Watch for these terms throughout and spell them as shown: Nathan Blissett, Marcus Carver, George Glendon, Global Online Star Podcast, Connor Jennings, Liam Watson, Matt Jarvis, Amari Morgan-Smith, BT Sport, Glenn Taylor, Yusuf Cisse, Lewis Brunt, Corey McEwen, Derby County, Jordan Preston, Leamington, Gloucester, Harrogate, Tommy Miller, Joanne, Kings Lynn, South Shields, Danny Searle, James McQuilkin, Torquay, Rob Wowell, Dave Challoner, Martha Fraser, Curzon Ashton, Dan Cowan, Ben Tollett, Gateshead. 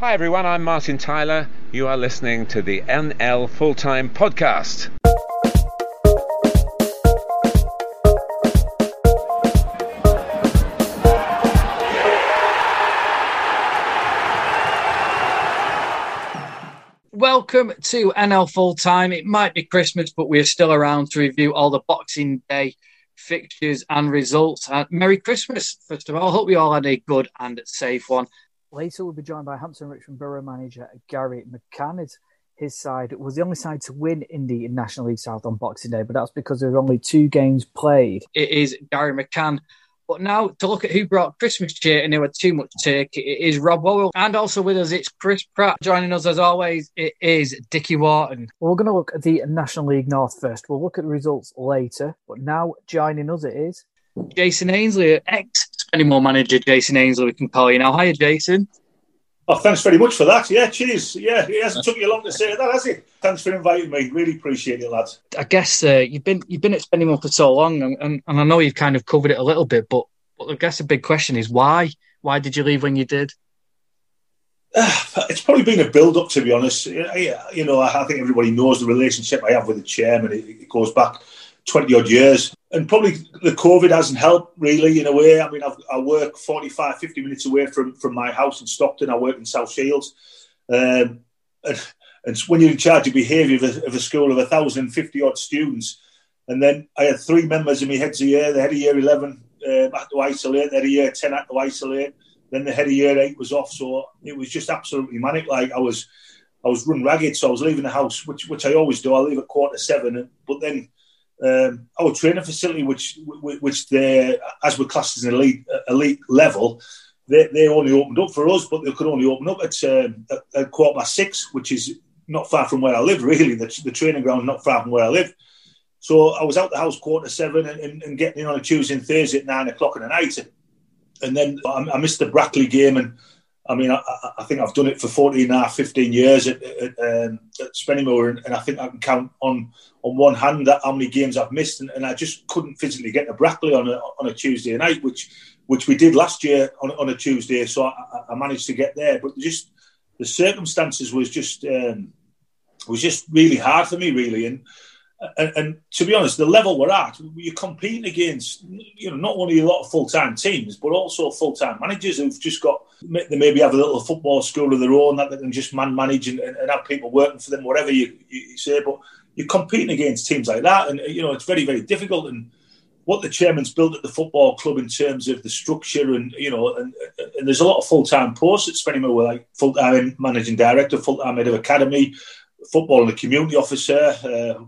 Hi everyone, I'm Martin Tyler. You are listening to the NL Full-Time Podcast. Welcome to NL Full-Time. It might be Christmas, but we're still around to review all the Boxing Day fixtures and results. And Merry Christmas, first of all. Hope you all had a good and safe one. Later, we'll be joined by Hampton Richmond Borough manager Gary McCann. His side was the only side to win in the National League South on Boxing Day, but that's because there were only two games played. It is Gary McCann. But now, to look at who brought Christmas cheer and who had too much take, it is Rob Wowell. And also with us, it's Chris Pratt. Joining us, as always, it is Dickie Wharton. Well, we're going to look at the National League North first. We'll look at the results later. But now, joining us, it is Jason Ainsley, ex-Spennymoor manager Jason Ainsley, we can call you now. Hiya, Jason. Oh, thanks very much for that. Yeah, cheers. Yeah, it hasn't took you long to say that, has it? Thanks for inviting me. Really appreciate it, lads. I guess you've been at Spennymoor for so long, and I know you've kind of covered it a little bit, but I guess the big question is why? Why did you leave when you did? It's probably been a build-up, to be honest. You know, I think everybody knows the relationship I have with the chairman. It goes back 20-odd years. And probably the COVID hasn't helped, really, in a way. I mean, I work 45, 50 minutes away from my house in Stockton. I work in South Shields. And when you're in charge of behaviour of a school of 1,050-odd students, and then I had three members in my heads a year. The head of year 11 had to isolate. The head of year 10 had to isolate. Then the head of year 8 was off. So it was just absolutely manic. Like, I was run ragged, so I was leaving the house, which I always do. I leave at 7:15. But then... our training facility, which they, as we're classed as an elite level, they only opened up for us, but they could only open up at 6:15, which is not far from where I live, really. The training ground is not far from where I live. So I was out the house 7:15 and getting in on a Tuesday and Thursday at 9:00 at night. And then I missed the Brackley game, and I mean, I think I've done it for 15 years at Spennymoor, and I think I can count on one hand that how many games I've missed, and I just couldn't physically get to Brackley on a Tuesday night, which we did last year on a Tuesday, so I managed to get there. But just the circumstances was just really hard for me, really, and to be honest, the level we're at, you're competing against, you know, not only a lot of full-time teams, but also full-time managers who've just got, they maybe have a little football school of their own that they can just manage and have people working for them, whatever you say. But you're competing against teams like that, and you know it's very, very difficult. And what the chairman's built at the football club in terms of the structure, and you know, and there's a lot of full-time posts at Spennymoor, like full-time managing director, full-time head of academy, football and a community officer,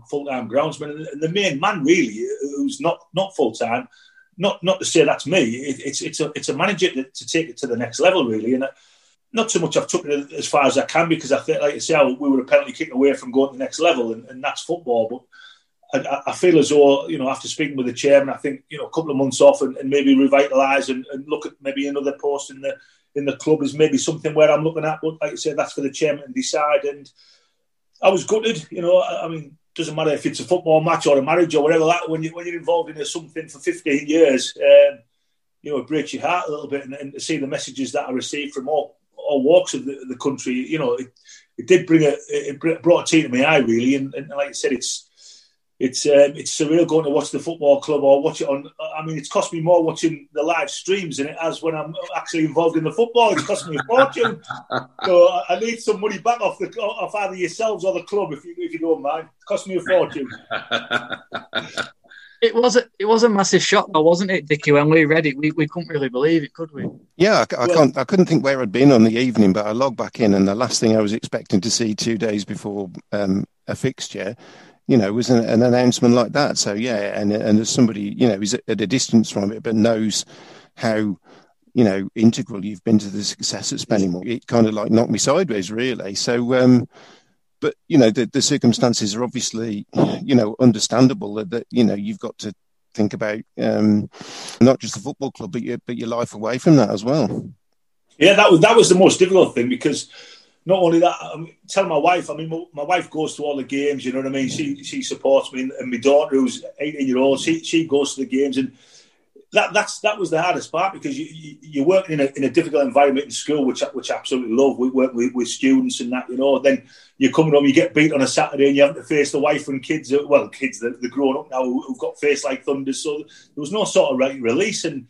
full-time groundsman, and the main man really, who's not full-time. Not to say that's me. It's a manager to take it to the next level, really. And not so much I've took it as far as I can, because I think, like I say, we were a penalty kick away from going to the next level, and that's football. But I feel as though, you know, after speaking with the chairman, I think, you know, a couple of months off and maybe revitalise and look at maybe another post in the club is maybe something where I'm looking at. But like I say, that's for the chairman to decide. And I was gutted, you know. I mean, doesn't matter if it's a football match or a marriage or whatever. That when you're involved in something for 15 years, you know, it breaks your heart a little bit. And to see the messages that I received from all walks of the country, you know, it brought a tear to my eye, really. And like I said, it's surreal going to watch the football club or watch it on. I mean, it's cost me more watching the live streams than it has when I'm actually involved in the football. It's cost me a fortune. So I need some money back off either yourselves or the club, if you don't mind. It cost me a fortune. It was a massive shock, though, wasn't it, Dickie? When we read it, we couldn't really believe it, could we? Yeah, I couldn't think where I'd been on the evening, but I logged back in, and the last thing I was expecting to see 2 days before a fixture, you know, was an announcement like that. So yeah, and as somebody, you know, is at a distance from it, but knows how, you know, integral you've been to the success at Spennymoor, it kind of like knocked me sideways, really. So. But, you know, the circumstances are obviously, you know, understandable that you know, you've got to think about not just the football club, but your life away from that as well. Yeah, that was the most difficult thing, because not only that, tell my wife, I mean, my wife goes to all the games, you know what I mean? She supports me, and my daughter, who's 18-year-old, she goes to the games, and that was the hardest part, because you're working in a difficult environment in school, which I absolutely love. We work with students and that, you know. Then you're coming home, you get beat on a Saturday, and you have to face the wife and kids. Well, kids, they're grown up now, who've got face like thunder. So there was no sort of release. And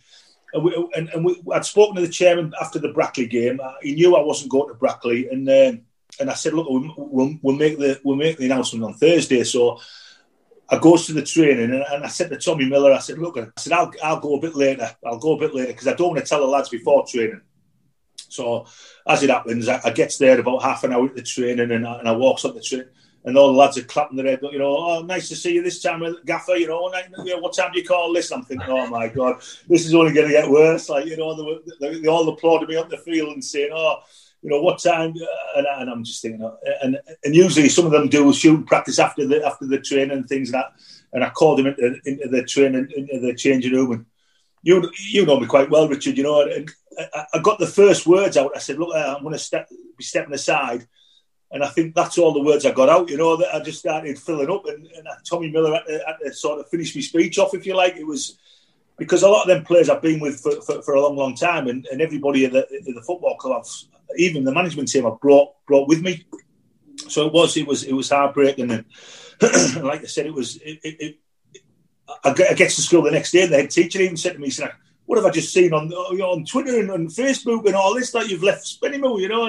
I'd spoken to the chairman after the Brackley game. He knew I wasn't going to Brackley, and I said, look, we'll make the announcement on Thursday. So I goes to the training, and I said to Tommy Miller, I said, look, I'll go a bit later. I'll go a bit later because I don't want to tell the lads before training. So as it happens, I gets there about half an hour into the training, and I walks up the train, and all the lads are clapping their head, you know, oh, nice to see you this time, Gaffer, you know, what time do you call this? I'm thinking, oh, my God, this is only going to get worse. Like, you know, they all applauded me on the field and saying, oh, you know, what time? And I'm just thinking, and usually some of them do shooting practice after the training and things like that. And I called them into the training, into the changing room. And you know me quite well, Richard, you know. And I got the first words out. I said, look, I'm going to be stepping aside. And I think that's all the words I got out, you know, that I just started filling up. And Tommy Miller had to sort of finish my speech off, if you like. It was because a lot of them players I've been with for a long, long time. And everybody in the football club, even the management team, I brought with me. So it was heartbreaking. And like I said, I get to school the next day, and the head teacher even said to me, he said, what have I just seen on Twitter and on Facebook and all this, that you've left Spennymoor, you know?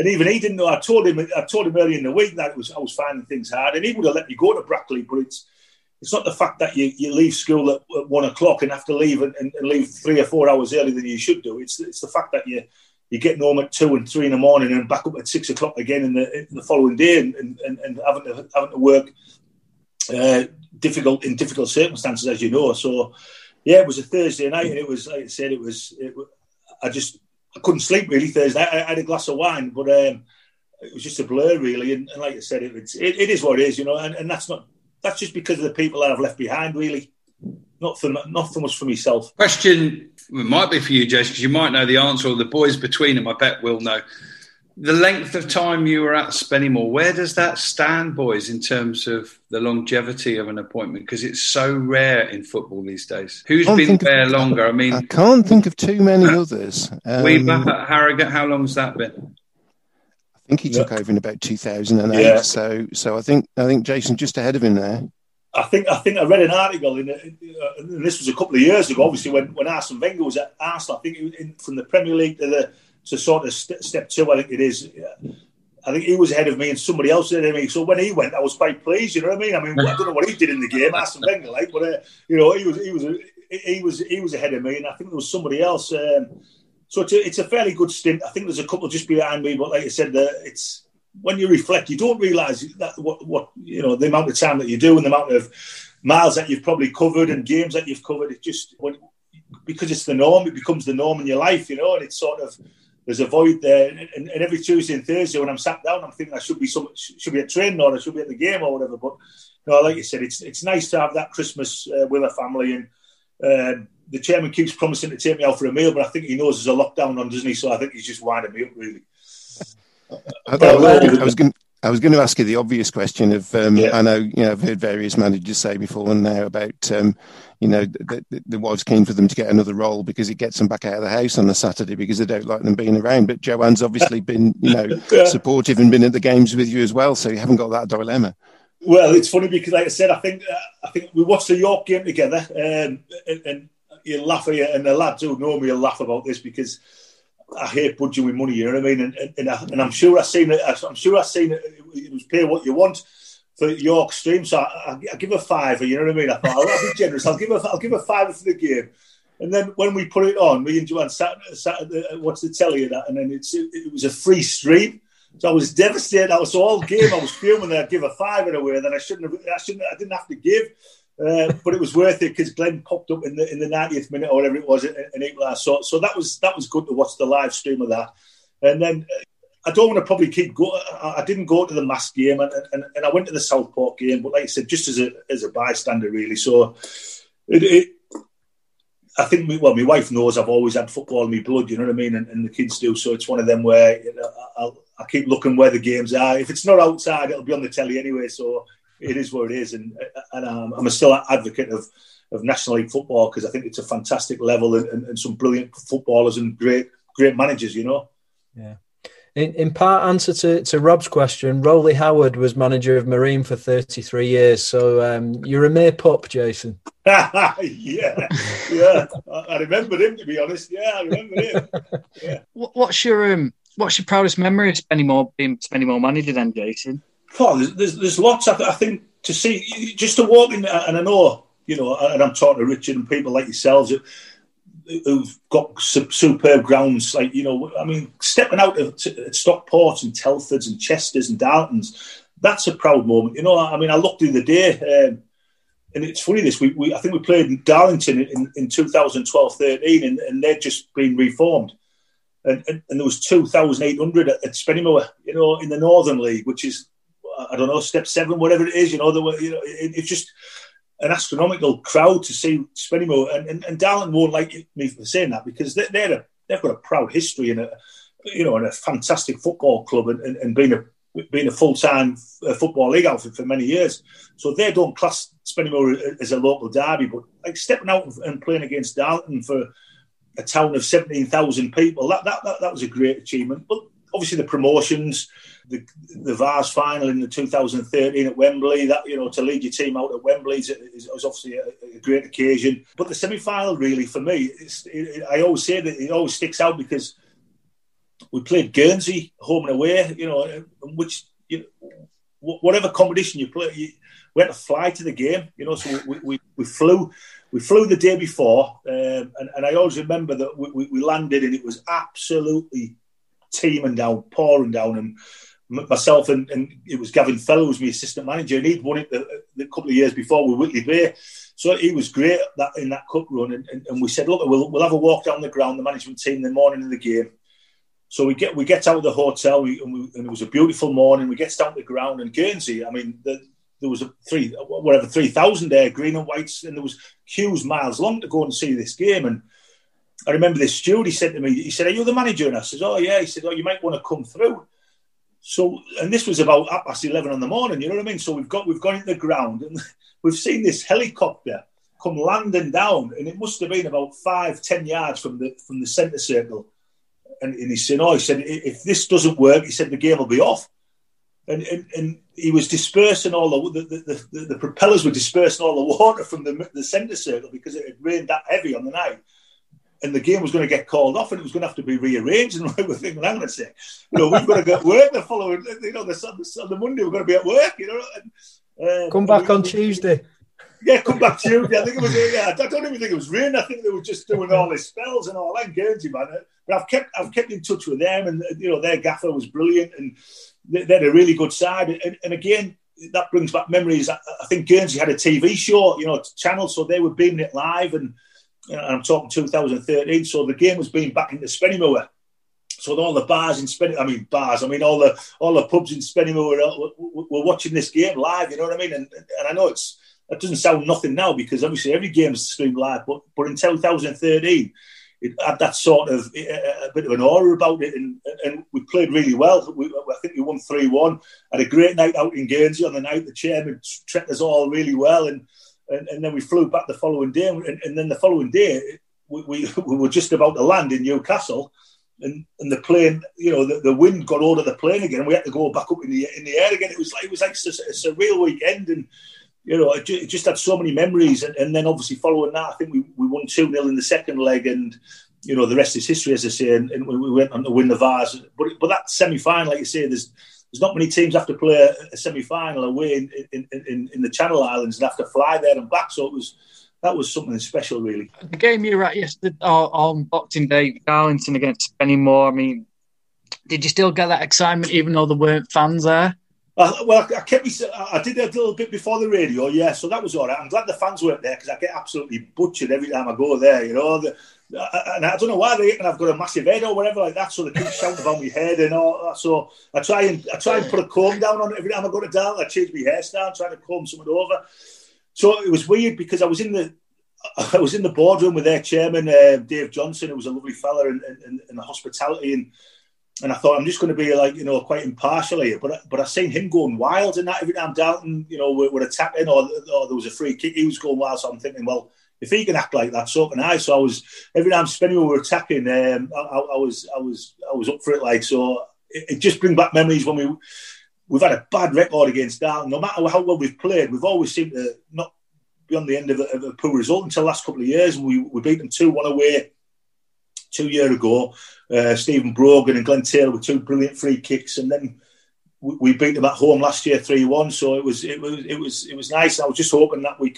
And even he didn't know. I told him early in the week that I was finding things hard, and he would have let me go to Brackley. But it's not the fact that you leave school at 1 o'clock and have to leave and leave 3 or 4 hours earlier than you should do. It's the fact that you're getting home at 2 and 3 in the morning and back up at 6 o'clock again in the following day, and having to work difficult circumstances, as you know. So yeah, it was a Thursday night, and it was, like I said, I couldn't sleep really Thursday. I had a glass of wine, but it was just a blur really. And like I said, it is what it is, you know. And that's just because of the people that I've left behind, really. Not so much for myself. Question might be for you, Jason, because you might know the answer, or the boys between them, I bet, will know. The length of time you were at Spennymoor, where does that stand, boys, in terms of the longevity of an appointment? Because it's so rare in football these days. Who's been there longer? I mean, I can't think of too many others. We back at Harrogate, how long's that been? I think he took over in about 2008. Yeah. So I think Jason just ahead of him there. I think I read an article, and this was a couple of years ago, obviously, when Arsene Wenger was at Arsenal. I think from the Premier League to sort of step two, I think it is. I think he was ahead of me and somebody else ahead of me. So when he went, I was quite pleased, you know what I mean? I mean, I don't know what he did in the game, Arsene Wenger, like, but, you know, he was ahead of me, and I think there was somebody else. So it's a fairly good stint. I think there's a couple just behind me, but like I said, it's... When you reflect, you don't realise that what you know, the amount of time that you do and the amount of miles that you've probably covered and games that you've covered. It just, because it's the norm, it becomes the norm in your life, you know. And it's sort of, there's a void there. And every Tuesday and Thursday when I'm sat down, I'm thinking I should be at training, or I should be at the game or whatever. But no, like you said, it's nice to have that Christmas with a family. And the chairman keeps promising to take me out for a meal, but I think he knows there's a lockdown on, doesn't he? So I think he's just winding me up, really. I was going to ask you the obvious question of I know, you know, I've heard various managers say before and now about you know, the wife's keen for them to get another role because it gets them back out of the house on a Saturday because they don't like them being around. But Joanne's obviously been, you know, supportive and been at the games with you as well, so you haven't got that dilemma. Well, it's funny because, like I said, I think we watched the York game together, and you laugh at you, and the lads who know me will laugh about this because I hate budging with money, you know what I mean? And I'm sure I seen it. It was pay what you want for York Stream. So I give a fiver, you know what I mean? I thought, I'll be generous. I'll give a fiver for the game. And then when we put it on, me and Joanne sat at what's the telly and that, and then it was a free stream. So I was devastated. I was all game. I was fuming that I'd give a fiver away. Then I didn't have to give. But it was worth it because Glenn popped up in the 90th minute or whatever it was, and equalised. So that was good to watch the live stream of that. And then I don't want to probably keep going. I didn't go to the Mass game, and I went to the Southport game, but like I said, just as a bystander really. So I think my wife knows I've always had football in my blood, you know what I mean, and the kids do. So it's one of them where, you know, I keep looking where the games are. If it's not outside, it'll be on the telly anyway. So. It is what it is, and I'm still an advocate of of National League football, because I think it's a fantastic level and some brilliant footballers and great managers, you know. Yeah. In part answer to Rob's question, Rowley Howard was manager of Marine for 33 years. So you're a mere pup, Jason. yeah. I remembered him, to be honest. Yeah, I remember him. Yeah. What's your proudest memory of Spennymoor being Spennymoor manager then, Jason? Oh, there's lots. I think to see, just to walk in, and I know, you know, and I'm talking to Richard and people like yourselves who've got superb grounds, like, you know, I mean, stepping out at Stockport and Telfords and Chesters and Darlingtons, that's a proud moment. You know, I mean, I looked the other day, and it's funny this, I think we played in Darlington in 2012-13, and they'd just been reformed. And there was 2,800 at Spennymoor, you know, in the Northern League, which is, I don't know, step 7, whatever it is, you know, there were, you know, it's just an astronomical crowd to see Spennymoor, and Darlington won't like me for saying that, because they've got a proud history and a fantastic football club, and being a full-time football league outfit for many years. So they don't class Spennymoor as a local derby, but like stepping out and playing against Darlington for a town of 17,000 people, that was a great achievement. But obviously the promotions, the Vars final in the 2013 at Wembley, that, you know, to lead your team out at Wembley is obviously a great occasion. But the semi-final, really, for me, I always say that it always sticks out, because we played Guernsey home and away, you know, which, you know, whatever competition you play, we had to fly to the game, you know, so we flew. We flew the day before, and I always remember that we landed and it was absolutely teeming down, pouring down, and myself and it was Gavin Fellows, my assistant manager, and he'd won it the couple of years before with Whitley Bay, so he was great in that cup run, and we said, look, we'll have a walk down the ground, the management team, the morning of the game. So we get out of the hotel, and it was a beautiful morning. We get down to the ground, and Guernsey, I mean, there was 3,000 there, green and whites, and there was queues miles long to go and see this game. And I remember this steward, he said to me, he said, "Are you the manager?" And I said, "Oh, yeah." He said, "Oh, you might want to come through." So, and this was about 11:30 in the morning, you know what I mean? So we've gone into the ground, and we've seen this helicopter come landing down, and it must have been about 5-10 yards from the centre circle. And he said, "Oh," he said, "if this doesn't work," he said, "the game will be off." And he was dispersing all the propellers were dispersing all the water from the centre circle, because it had rained that heavy on the night, and the game was going to get called off, and it was going to have to be rearranged. And we were thinking, "Hang on a sec, you know, we've got to go to work the following, you know, the Monday we're going to be at work, you know." And, come back on Tuesday. Yeah, come back Tuesday. I think it was. Yeah, I don't even think it was rain. I think they were just doing all these spells and all that. Guernsey, man. But I've kept in touch with them, and you know, their gaffer was brilliant, and they're a really good side, and again, that brings back memories. I think Guernsey had a TV show, you know, channel, so they were beaming it live, and I'm talking 2013, so the game was being back into Spennymoor, so all the bars in Spennymoor, all the pubs in Spennymoor were watching this game live, you know what I mean, and I know it doesn't sound nothing now, because obviously every game's streamed live, but in 2013, it had that sort of a bit of an aura about it, and we played really well. I think we won 3-1. Had a great night out in Guernsey on the night. The chairman treated us all really well, and then we flew back the following day, and then the following day we were just about to land in Newcastle, and the plane, you know, the wind got hold of the plane again, and we had to go back up in the air again. It was like a surreal weekend, and you know, it just had so many memories. And then obviously following that, I think we won 2-0 in the second leg, and, you know, the rest is history, as I say, and we went on to win the Vars. But that semi-final, like you say, there's not many teams have to play a semi-final away in the Channel Islands and have to fly there and back. So that was something special, really. The game you were at yesterday, on Boxing Day, Darlington against Spennymoor, I mean, did you still get that excitement even though there weren't fans there? I did a little bit before the radio, yeah, so that was all right. I'm glad the fans weren't there, because I get absolutely butchered every time I go there, you know. And I don't know why and I've got a massive head or whatever like that, so they keep shouting about my head and all that. So I try and put a comb down on it every time I go to Darlington. I change my hairstyle, trying to comb something over. So it was weird, because I was in the boardroom with their chairman, Dave Johnson, who was a lovely fella, and the hospitality, and And I thought, I'm just going to be like, you know, quite impartial here. But I seen him going wild in that every time Darlington, you know, were attacking or there was a free kick, he was going wild. So I'm thinking, well, if he can act like that, so can I. So I was, every time Spennymoor were attacking, I was up for it. Like, so it just brings back memories when we've had a bad record against Darlington. No matter how well we've played, we've always seemed to not be on the end of a poor result until the last couple of years. We beat them 2-1 away 2 years ago. Stephen Brogan and Glenn Taylor were two brilliant free kicks, and then we beat them at home last year 3-1. So it was nice. I was just hoping that we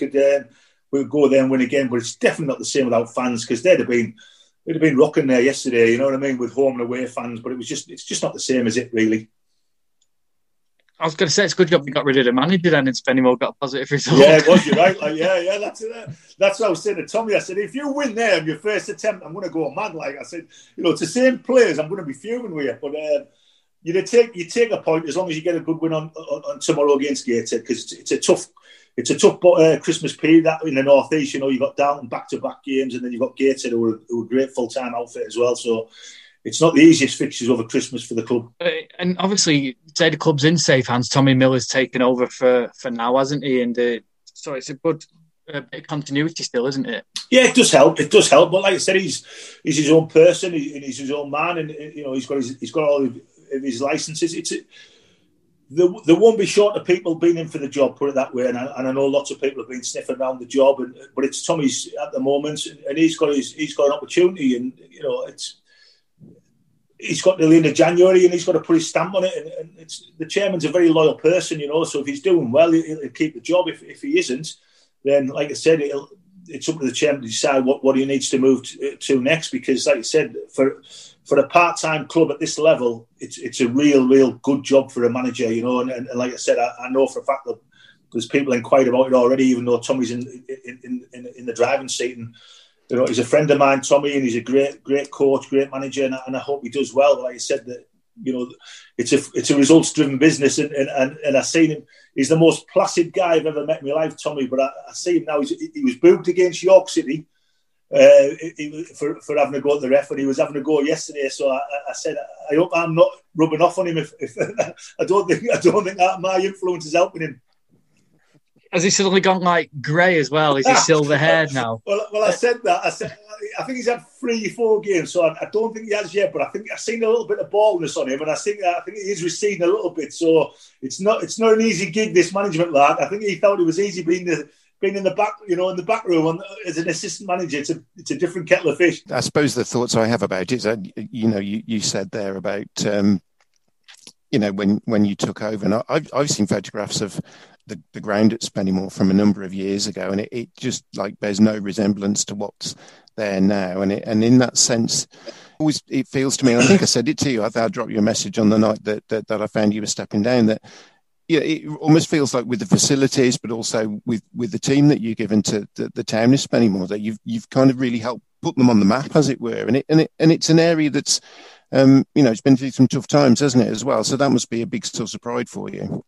would go there and win again, but it's definitely not the same without fans, because they'd have been rocking there yesterday. You know what I mean, with home and away fans. But it's just not the same, is it? Really. I was going to say, it's a good job we got rid of the manager then, and Spennymoor got a positive result. Yeah, it was, you're right. Like, yeah, that's it. That's what I was saying to Tommy. I said, if you win there in your first attempt, I'm going to go mad. Like I said, you know, it's the same players. I'm going to be fuming with you. But you take a point as long as you get a good win on tomorrow against Gateshead, because it's a tough Christmas period that in the North East. You know, you've got Down back-to-back games, and then you've got Gateshead, who are a great full-time outfit as well. So it's not the easiest fixtures over Christmas for the club. And obviously, say the club's in safe hands. Tommy Miller's taken over for now, hasn't he? And so it's a good bit of continuity still, isn't it? Yeah, it does help. It does help. But like I said, he's his own person, and he's his own man, and you know he's got all of his licences. There won't be short of people being in for the job, put it that way. And I know lots of people have been sniffing around the job, but it's Tommy's at the moment, and he's got an opportunity, and you know it's. He's got till the end of January, and he's got to put his stamp on it. And the chairman's a very loyal person, you know. So if he's doing well, he'll keep the job. If he isn't, then, like I said, it's up to the chairman to decide what he needs to move to next. Because, like I said, for a part-time club at this level, it's a real, real good job for a manager, you know. And like I said, I know for a fact that there's people in quite about it already, even though Tommy's in the driving seat. And, you know, he's a friend of mine, Tommy, and he's a great coach, great manager, and I hope he does well. Like I said, that, you know, it's a results-driven business, and I've seen him. He's the most placid guy I've ever met in my life, Tommy. But I see him now. He was booed against York City for having a go at the ref, and he was having a go yesterday. So I said, I hope I'm not rubbing off on him. If I don't think that my influence is helping him. Has he suddenly gone like grey as well? Is he silver-haired now? Well, I said that. I think he's had 3-4 games, so I don't think he has yet. But I think I've seen a little bit of baldness on him, and I think he is receding a little bit. So it's not an easy gig, this management lad. I think he thought it was easy being in the back, you know, in the back room as an assistant manager. It's a different kettle of fish. I suppose the thoughts I have about it is, you know, you said there about, you know, when you took over, and I've seen photographs of the ground at Spennymoor from a number of years ago, and it just, like, there's no resemblance to what's there now, and in that sense, always it feels to me, and I think I said it to you, I dropped you a message on the night that I found you were stepping down, that, yeah, it almost feels like with the facilities, but also with the team that you've given to the town of Spennymoor, that you've kind of really helped put them on the map, as it were, and it's an area that's, you know, it's been through some tough times, hasn't it, as well? So that must be a big source of pride for you.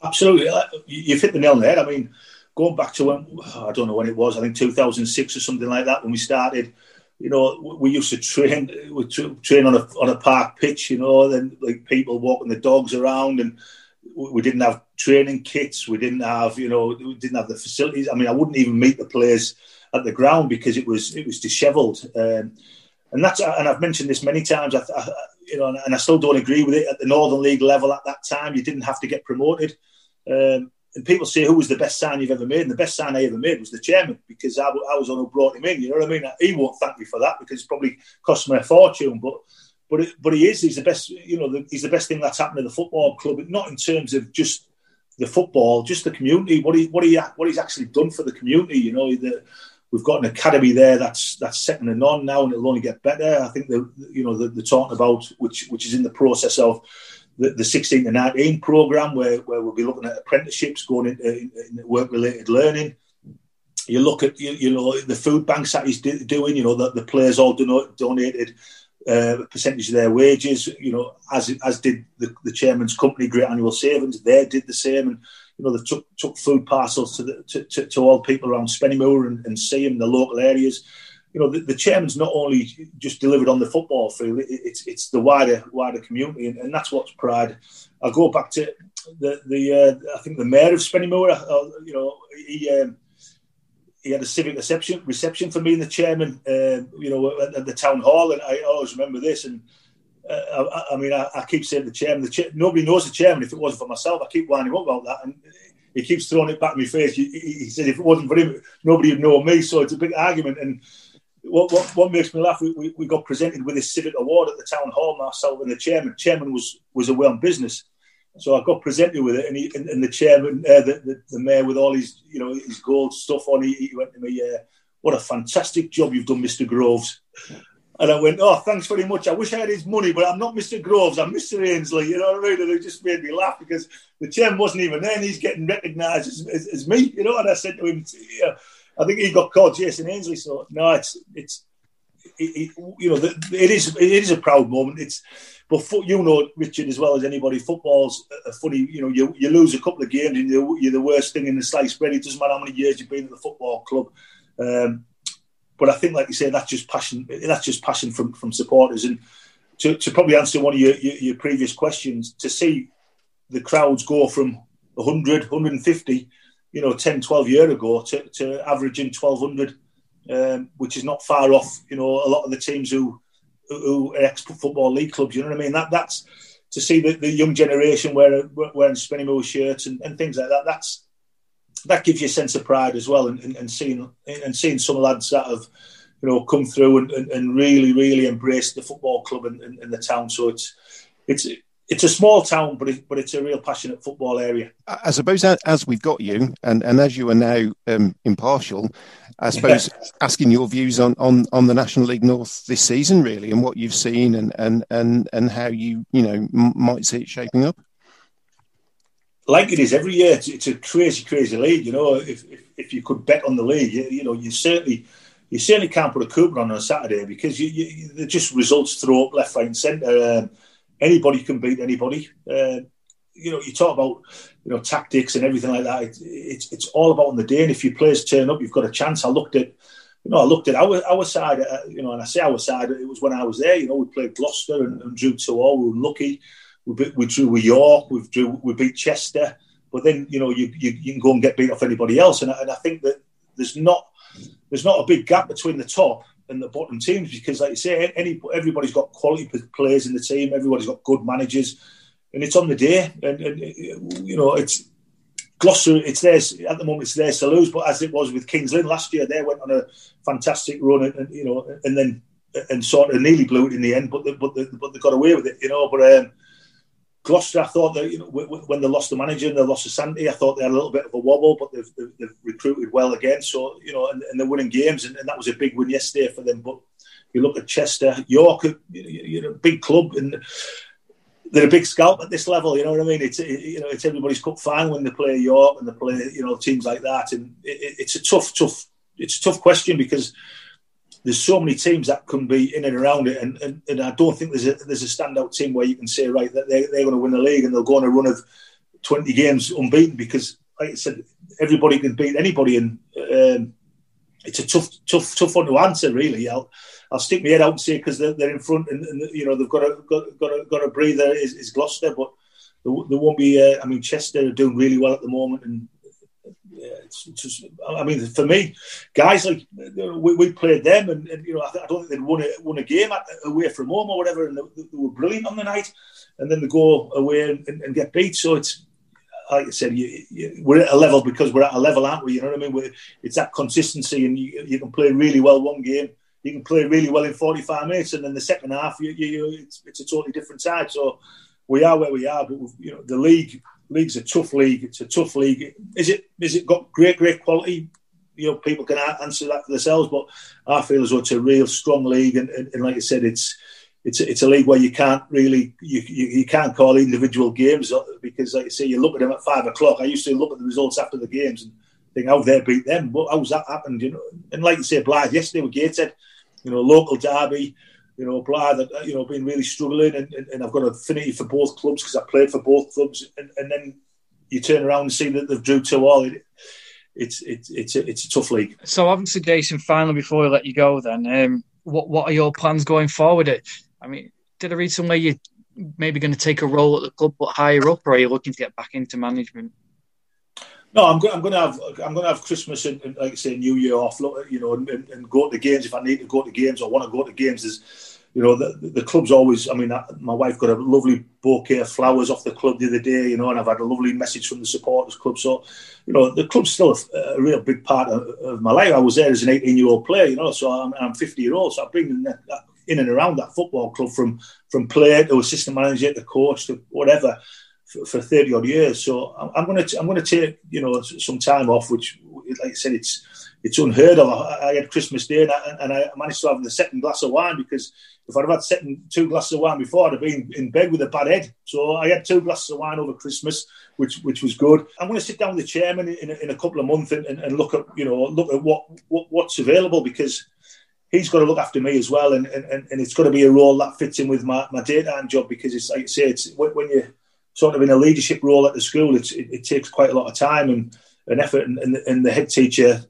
Absolutely. You've hit the nail on the head. I mean, going back to when, I don't know when it was, I think 2006 or something like that, when we started, you know, we used to train on a park pitch, you know, then like people walking the dogs around, and we didn't have training kits. We didn't have, you know, we didn't have the facilities. I mean, I wouldn't even meet the players at the ground because it was dishevelled. And I've mentioned this many times, I, you know, and I still don't agree with it. At the Northern League level at that time, you didn't have to get promoted. And people say, who was the best sign you've ever made? And the best sign I ever made was the chairman, because I was the one who brought him in. You know what I mean? He won't thank me for that, because it's probably cost me a fortune. But he is. He's the best. You know, he's the best thing that's happened to the football club. Not in terms of just the football, just the community. What he's actually done for the community. You know, we've got an academy there that's second to none now, and it'll only get better. I think they're talking about, which is in the process of, the 16 to 19 programme, where we'll be looking at apprenticeships going into work-related learning. You look at, you know, the food banks that he's doing, you know, the players all donated a percentage of their wages, you know, as did the chairman's company, Great Annual Savings. They did the same, and, you know, they took food parcels to all people around Spennymoor and Seaham, the local areas. you know, the chairman's not only just delivered on the football field, it's the wider community, and that's what's pride. I'll go back to I think the mayor of Spennymoor, you know, he had a civic reception for me and the chairman, you know, at the town hall, and I always remember this. And I mean, I keep saying the chairman. Nobody knows the chairman. If it wasn't for myself, I keep winding up about that, and he keeps throwing it back in my face. He said if it wasn't for him, nobody would know me. So it's a big argument. And what makes me laugh, we got presented with this civic award at the town hall, myself and the chairman. Chairman was away on business, so I got presented with it. And the chairman, the mayor, with all his, you know, his gold stuff on, he went to me, "What a fantastic job you've done, Mr. Groves." And I went, "Oh, thanks very much. I wish I had his money, but I'm not Mr. Groves. I'm Mr. Ainsley." You know what I mean? And it just made me laugh because the chairman wasn't even there, and he's getting recognised as me. You know, and I said to him, "Yeah, I think he got called Jason Ainsley." So no, it is a proud moment. You know, Richard, as well as anybody, football's funny. You know, you lose a couple of games, and you're the worst thing in the sliced bread. It doesn't matter how many years you've been at the football club. But I think, like you say, that's just passion. That's just passion from supporters. And to probably answer one of your previous questions, to see the crowds go from 100, 150, you know, 10, 12 years ago to averaging 1,200, which is not far off, you know, a lot of the teams who are ex-Football League clubs, you know what I mean? That's to see the young generation wearing Spennymoor shirts and things like that. That gives you a sense of pride as well, and seeing some lads that have, you know, come through and really, really embraced the football club and the town. So it's a small town, but it's a real passionate football area. I suppose as we've got you, and as you are now impartial, I suppose asking your views on the National League North this season, really, and what you've seen and how you know might see it shaping up. Like it is every year, it's a crazy, crazy league. You know, if you could bet on the league, you know, you certainly can't put a coupon on a Saturday because they're just results throw up left, right, and centre. Anybody can beat anybody. You know, you talk about, you know, tactics and everything like that. It's all about on the day, and if your players turn up, you've got a chance. I looked at our side. You know, and I say our side. It was when I was there. You know, we played Gloucester and drew 2-2. We were lucky. We drew with York, we beat Chester, but then, you know, you can go and get beat off anybody else. And I think that there's not a big gap between the top and the bottom teams because, like you say, everybody's got quality players in the team, everybody's got good managers, and it's on the day. And you know, it's Gloucester, it's theirs at the moment, it's theirs to lose. But as it was with Kings Lynn last year, they went on a fantastic run, and you know, and then and sort of nearly blew it in the end, but they got away with it, you know. But Gloucester, I thought that, you know, when they lost the manager and they lost to Santi, I thought they had a little bit of a wobble, but they've recruited well again. So, you know, and they're winning games, and that was a big win yesterday for them. But you look at Chester, York, you know, big club, and they're a big scalp at this level. You know what I mean? It's everybody's cup final when they play York and they play, you know, teams like that. And it's a tough question because there's so many teams that can be in and around it, and I don't think there's a standout team where you can say, right, that they're going to win the league and they'll go on a run of 20 games unbeaten because, like I said, everybody can beat anybody, and it's a tough one to answer, really. I'll stick my head out and say because they're in front, and you know they've got a breather is Gloucester, but there won't be. I mean, Chester are doing really well at the moment, and. It's just, I mean, for me, guys like we played them, and you know, I don't think they'd won a game away from home or whatever, and they were brilliant on the night, and then they go away and get beat. So it's like I said, we're at a level because we're at a level, aren't we? You know what I mean? It's that consistency, and you can play really well one game, you can play really well in 45 minutes, and then the second half, it's a totally different side. So we are where we are, but you know, the league. League's a tough league. It's a tough league. Is it got great quality? You know, people can answer that for themselves. But I feel as though it's a real strong league, and like I said, it's a league where you can't really you can't call individual games because, like I say, you look at them at 5 o'clock. I used to look at the results after the games and think, how they beat them? But how's that happened? You know, and like you say, Blythe yesterday with Gateshead, you know, local derby. You know, Blythe, you know, been really struggling, and I've got an affinity for both clubs because I played for both clubs. And then you turn around and see that they've drew 2-2. it's a tough league. So obviously, Jason, finally, before we let you go, then, what are your plans going forward? I mean, did I read somewhere you maybe going to take a role at the club but higher up, or are you looking to get back into management? No, I'm going to have Christmas and, like I say, New Year off. You know, and go to games if I need to go to games or want to go to games. There's, you know, the club's always. I mean, my wife got a lovely bouquet of flowers off the club the other day. You know, and I've had a lovely message from the supporters club. So, you know, the club's still a real big part of my life. I was there as an 18-year-old player. You know, so I'm 50-year-old. So I bring that in and around that football club from player to assistant manager to coach to whatever. For 30-odd years, so I'm going to take, you know, some time off, which, like I said, it's unheard of. I had Christmas Day and I managed to have the second glass of wine, because if I'd have had two glasses of wine before, I'd have been in bed with a bad head. So I had two glasses of wine over Christmas, which was good. I'm going to sit down with the chairman in a couple of months and look at what's available, because he's got to look after me as well, and it's got to be a role that fits in with my daytime job, because it's, like I say, it's when you sort of in a leadership role at the school, it takes quite a lot of time and effort. And the head teacher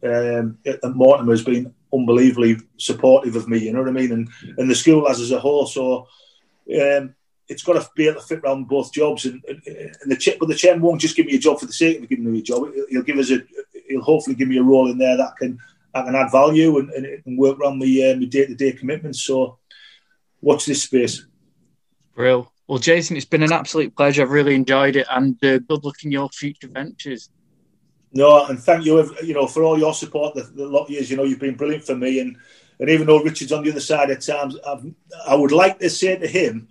at Mortimer has been unbelievably supportive of me, you know what I mean? And the school as a whole. So it's got to be able to fit around both jobs. But the chairman won't just give me a job for the sake of giving me a job. He'll hopefully give me a role in there that I can add value and work around my day-to-day commitments. So watch this space. Real. Well, Jason, it's been an absolute pleasure. I've really enjoyed it, and good luck in your future ventures. No, and thank you, you know, for all your support the lot of years. You know, you've been brilliant for me, and even though Richard's on the other side at times, I would like to say to him,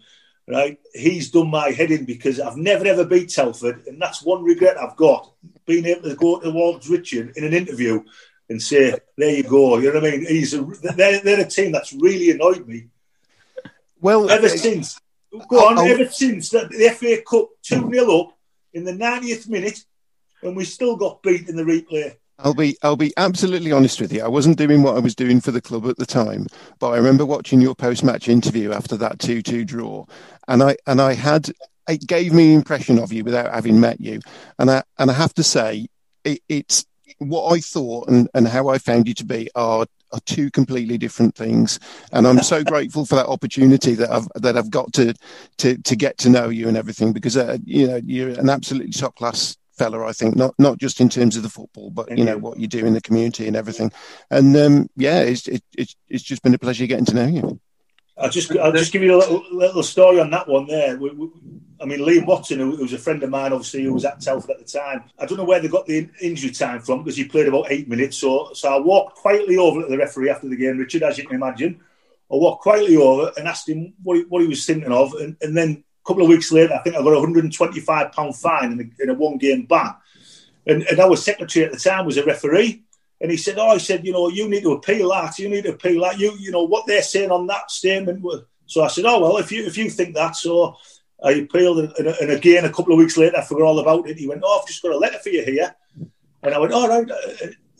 right, he's done my head in, because I've never ever beat Telford, and that's one regret I've got, being able to go towards Richard in an interview and say, there you go, you know what I mean? They're a team that's really annoyed me. Well, ever since. Go on, ever since the FA Cup 2-0 up in the 90th minute, and we still got beat in the replay. I'll be absolutely honest with you. I wasn't doing what I was doing for the club at the time, but I remember watching your post-match interview after that 2-2 draw, and I had, it gave me an impression of you without having met you, and I have to say, it's what I thought and how I found you to be are two completely different things, and I'm so grateful for that opportunity that I've got to get to know you and everything, because you know, you're an absolutely top class fella, I think, not just in terms of the football, but you know what you do in the community and everything, and it's just been a pleasure getting to know you. I'll just give you a little story on that one there. I mean, Liam Watson, who was a friend of mine, obviously, who was at Telford at the time. I don't know where they got the injury time from, because he played about 8 minutes. So I walked quietly over to the referee after the game, Richard, as you can imagine. I walked quietly over and asked him what he was thinking of. And then a couple of weeks later, I think I got a £125 fine in a one-game ban. And our secretary at the time was a referee. And he said, you know, you need to appeal that. You need to appeal that. You know, what they're saying on that statement. So I said, well, if you think that, so I appealed. And again, a couple of weeks later, I forgot all about it. He went, I've just got a letter for you here. And I went, all right.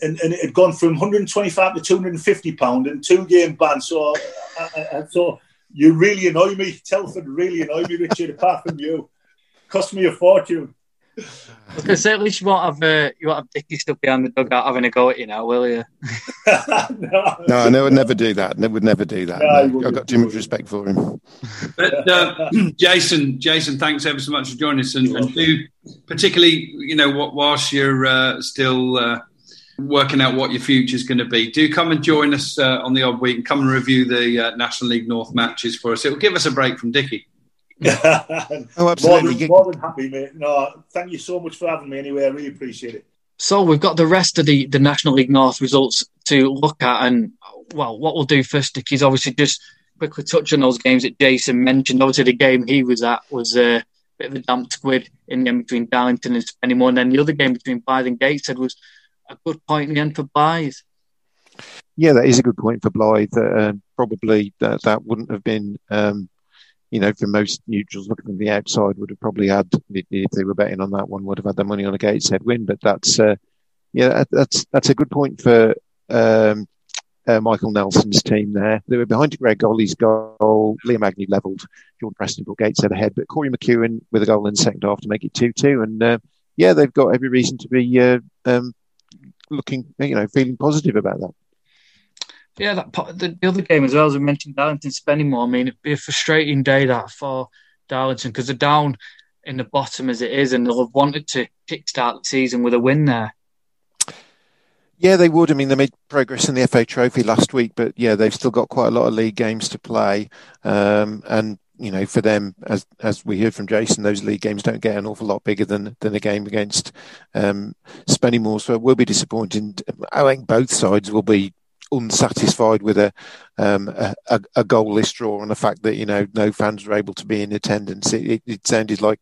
And it had gone from £125 to £250 and 2-game ban. So I thought, you really annoy me. Telford really annoy me, Richard, apart from you. Cost me a fortune. Because at least you won't have Dickie stuck behind the dugout having a go at you now, will you? No, I would never do that. I would never do that. No, I've got too much respect for him. But Jason, thanks ever so much for joining us, and do particularly, you know, whilst you're still working out what your future's going to be, do come and join us on the odd week and come and review the National League North matches for us. It will give us a break from Dickie. Oh, absolutely. More than happy, mate. No, thank you so much for having me anyway. I really appreciate it. So we've got the rest of the National League North results to look at, and, well, what we'll do first, Dickie, is obviously just quickly touch on those games that Jason mentioned. Obviously, the game he was at was a bit of a damp squid in the end between Darlington and Spennymoor, and then the other game between Blythe and Gateshead was a good point in the end for Blythe. Yeah, that is a good point for Blythe. Probably that wouldn't have been... you know, for most neutrals looking from the outside, would have probably had, if they were betting on that one, would have had their money on a Gateshead win. But that's a good point for Michael Nelson's team there. They were behind Greg Golly's goal. Liam Agnew levelled. Jordan Preston put Gateshead ahead. But Corey McEwen with a goal in the second half to make it 2-2. And, they've got every reason to be looking, you know, feeling positive about that. Yeah, the other game as well, as I mentioned, Darlington Spennymoor. I mean, it'd be a frustrating day that for Darlington because they're down in the bottom as it is, and they'll have wanted to kickstart the season with a win there. Yeah, they would. I mean, they made progress in the FA Trophy last week, but yeah, they've still got quite a lot of league games to play. And, you know, for them, as we heard from Jason, those league games don't get an awful lot bigger than a game against Spennymoor. So it will be disappointing. I think both sides will be unsatisfied with a goalless draw and the fact that, you know, no fans were able to be in attendance. It sounded like,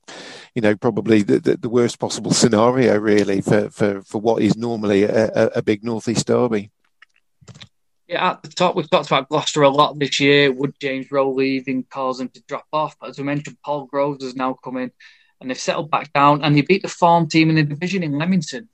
you know, probably the worst possible scenario really for what is normally a big North East derby. Yeah, at the top, we've talked about Gloucester a lot this year. Would James Rowe leaving cause them to drop off? But as we mentioned, Paul Groves has now come in and they've settled back down and they beat the form team in the division in Leamington.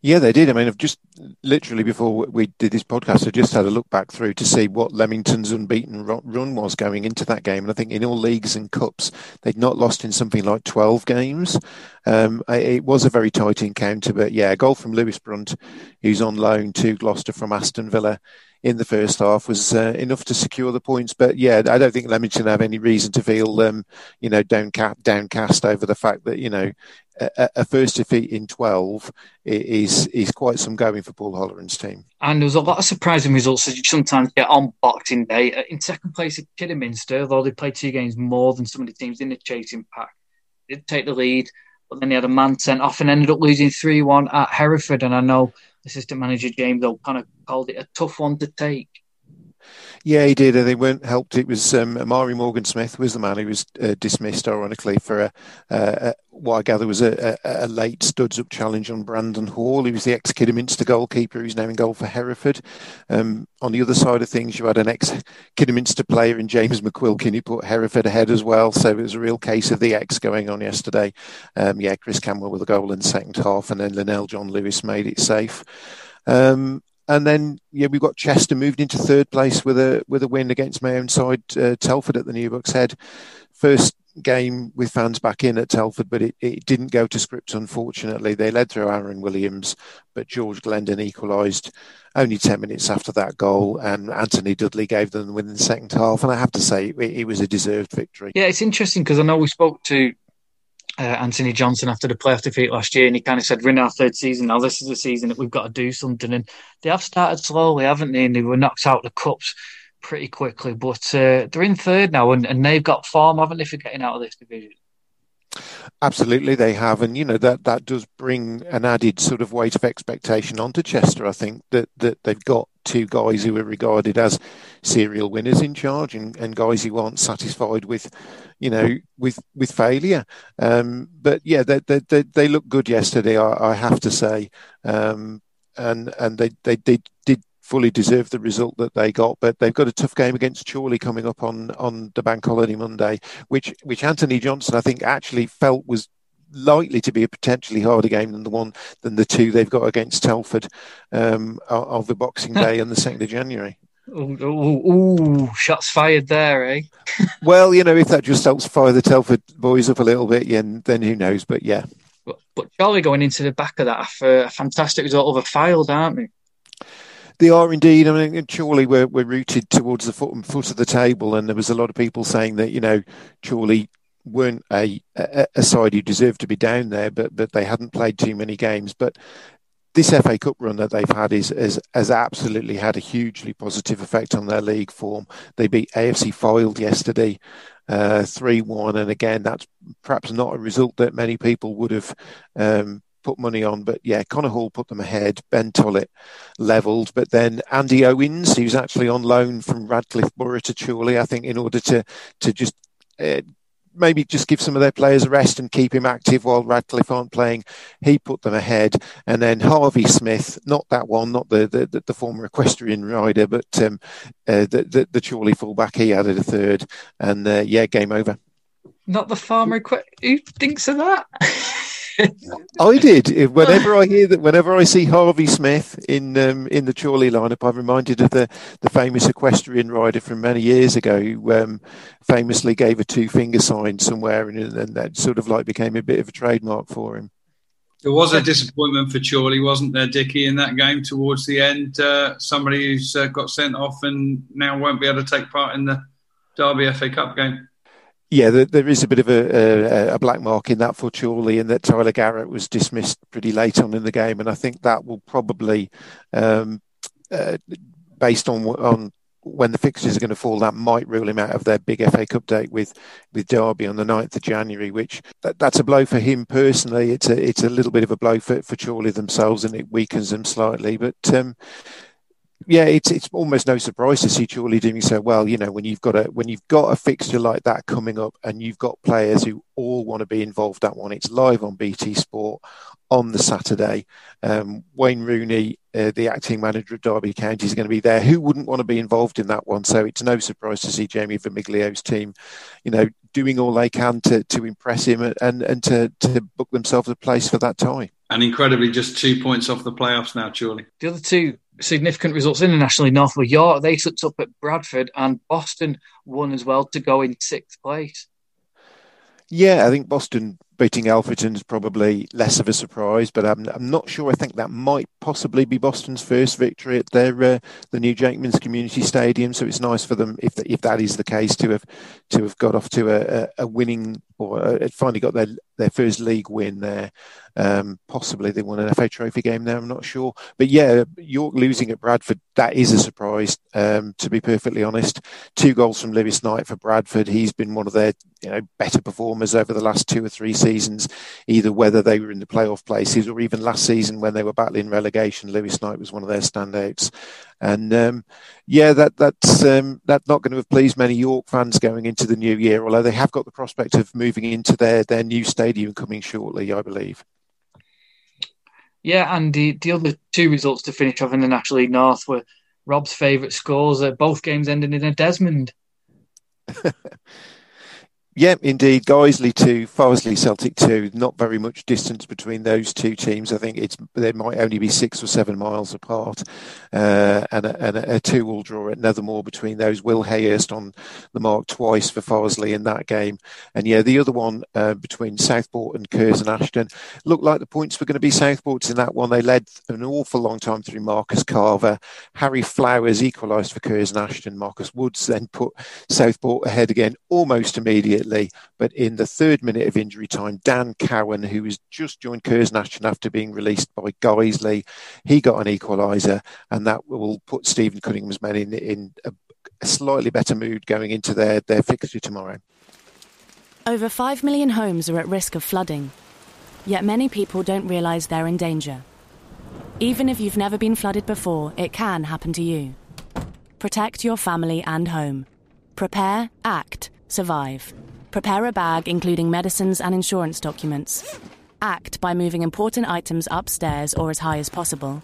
Yeah, they did. I mean, I've just literally before we did this podcast, I just had a look back through to see what Leamington's unbeaten run was going into that game. And I think in all leagues and cups, they'd not lost in something like 12 games. It was a very tight encounter. But yeah, a goal from Lewis Brunt, who's on loan to Gloucester from Aston Villa in the first half, was enough to secure the points. But yeah, I don't think Leamington have any reason to feel, you know, downcast over the fact that, you know, a first defeat in 12 is quite some going for Paul Holleran's team. And there was a lot of surprising results that you sometimes get on Boxing Day. In second place at Kidderminster, although they played 2 games more than some of the teams in the chasing pack, they did take the lead, but then they had a man sent off and ended up losing 3-1 at Hereford. And I know assistant manager James O'Connor called it a tough one to take. Yeah, he did. They weren't helped. It was Amari Morgan-Smith was the man who was dismissed, ironically, for what I gather was a late studs-up challenge on Brandon Hall. He was the ex-Kidderminster goalkeeper who's now in goal for Hereford. On the other side of things, you had an ex-Kidderminster player in James McQuilkin who put Hereford ahead as well. So it was a real case of the ex going on yesterday. Yeah, Chris Camwell with a goal in the second half, and then Linnell John Lewis made it safe. And then, yeah, we've got Chester moved into third place with a win against my own side, Telford at the New Buck's Head. First game with fans back in at Telford, but it didn't go to script, unfortunately. They led through Aaron Williams, but George Glendon equalised only 10 minutes after that goal, and Anthony Dudley gave them the win in the second half. And I have to say, it was a deserved victory. Yeah, it's interesting because I know we spoke to Anthony Johnson after the playoff defeat last year, and he kind of said, we're in our third season now, this is the season that we've got to do something. And they have started slowly, haven't they? And they were knocked out of the cups pretty quickly, but they're in third now, and they've got form, haven't they, for getting out of this division? Absolutely, they have, and you know that does bring an added sort of weight of expectation onto Chester. I think that they've got 2 guys who are regarded as serial winners in charge, and guys who aren't satisfied with, you know, with failure. But yeah, they looked good yesterday, I have to say, and they did fully deserve the result that they got, but they've got a tough game against Chorley coming up on the bank holiday Monday, which Anthony Johnson, I think, actually felt was likely to be a potentially harder game than the 2 they've got against Telford of the Boxing Day and the 2nd of January. Ooh, shots fired there, eh? Well, you know, if that just helps fire the Telford boys up a little bit, yeah, then who knows, but yeah. But Chorley going into the back of that for a fantastic result over Fylde, aren't they? They are indeed. I mean, Chorley were rooted towards the foot of the table, and there was a lot of people saying that, you know, Chorley weren't a side who deserved to be down there, but they hadn't played too many games. But this FA Cup run that they've had has absolutely had a hugely positive effect on their league form. They beat AFC Fylde yesterday, 3-1, and again, that's perhaps not a result that many people would have put money on, but yeah, Connor Hall put them ahead, Ben Tollett levelled, but then Andy Owens, who's actually on loan from Radcliffe Borough to Chorley, I think in order to just maybe just give some of their players a rest and keep him active while Radcliffe aren't playing, he put them ahead. And then Harvey Smith, not that one, not the former equestrian rider, but the Chorley fullback, he added a third, and yeah, game over. Not the farmer who thinks of that? I did. Whenever I hear that, whenever I see Harvey Smith in the Chorley lineup, I'm reminded of the famous equestrian rider from many years ago who famously gave a 2-finger sign somewhere, and that sort of like became a bit of a trademark for him. There was a disappointment for Chorley, wasn't there, Dickie, in that game towards the end? Somebody who's got sent off and now won't be able to take part in the Derby FA Cup game. Yeah, there is a bit of a black mark in that for Chorley, in that Tyler Garrett was dismissed pretty late on in the game, and I think that will probably, based on when the fixtures are going to fall, that might rule him out of their big FA Cup date with Derby on the 9th of January, which that's a blow for him personally. It's a little bit of a blow for Chorley themselves, and it weakens them slightly, but... yeah, it's almost no surprise to see Chorley doing so well. You know, when you've got a fixture like that coming up, and you've got players who all want to be involved. That one, it's live on BT Sport on the Saturday. Wayne Rooney, the acting manager of Derby County, is going to be there. Who wouldn't want to be involved in that one? So it's no surprise to see Jamie Vermiglio's team, you know, doing all they can to impress him and to book themselves a place for that tie. And incredibly, just 2 points off the playoffs now, Chorley. The other two significant results internationally, North were York. They slipped up at Bradford, and Boston won as well to go in sixth place. Yeah, I think Boston beating Alfreton is probably less of a surprise, but I'm not sure. I think that might possibly be Boston's first victory at their the New Jakeman's Community Stadium. So it's nice for them if that is the case to have got off to a winning, or finally got their first league win there. Possibly they won an FA Trophy game there. I'm not sure, but yeah, York losing at Bradford, that is a surprise. To be perfectly honest, 2 goals from Lewis Knight for Bradford. He's been one of their better performers over the last 2 or 3 seasons, either whether they were in the playoff places or even last season when they were battling relegation. Lewis Knight was one of their standouts, and that's not going to have pleased many York fans going into the new year. Although they have got the prospect of moving into their new stadium coming shortly, I believe. Yeah, and the other 2 results to finish off in the National League North were Rob's favourite scores. Both games ended in a Desmond. Yeah, indeed. Guiseley 2, Farsley Celtic 2. Not very much distance between those 2 teams. I think they might only be 6 or 7 miles apart. And a 2-all draw at Nethermoor between those. Will Hayhurst on the mark twice for Farsley in that game. And yeah, the other one between Southport and Curzon Ashton. Looked like the points were going to be Southport's in that one. They led an awful long time through Marcus Carver. Harry Flowers equalised for Curzon Ashton. Marcus Woods then put Southport ahead again almost immediately. But in the 3rd minute of injury time, Dan Cowan, who has just joined Curzon Ashton after being released by Guiseley, he got an equaliser, and that will put Stephen Cunningham's men in a slightly better mood going into their fixture tomorrow. Over 5 million homes are at risk of flooding, yet many people don't realise they're in danger. Even if you've never been flooded before, it can happen to you. Protect your family and home. Prepare, act, survive. Prepare a bag including medicines and insurance documents. Act by moving important items upstairs or as high as possible.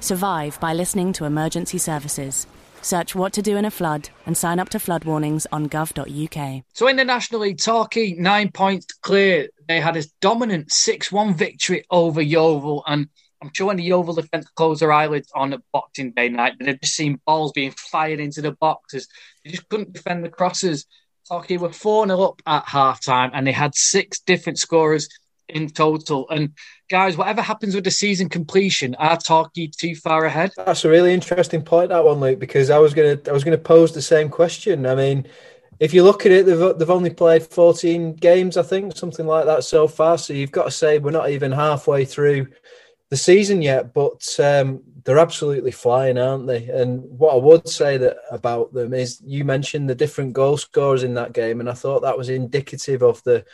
Survive by listening to emergency services. Search what to do in a flood and sign up to flood warnings on gov.uk. So in the National League, Torquay 9 points clear. They had a dominant 6-1 victory over Yeovil, and I'm sure when the Yeovil defence closed their eyelids on a Boxing Day night, they'd just seen balls being fired into the boxes. They just couldn't defend the crosses. Torquay were 4-0 up at half-time, and they had 6 different scorers in total. And, guys, whatever happens with the season completion, are Torquay too far ahead? That's a really interesting point, that one, Luke, because I was going to pose the same question. I mean, if you look at it, they've only played 14 games, I think, something like that so far. So you've got to say we're not even halfway through the season yet, but they're absolutely flying, aren't they? And what I would say that about them is you mentioned the different goal scorers in that game, and I thought that was indicative of the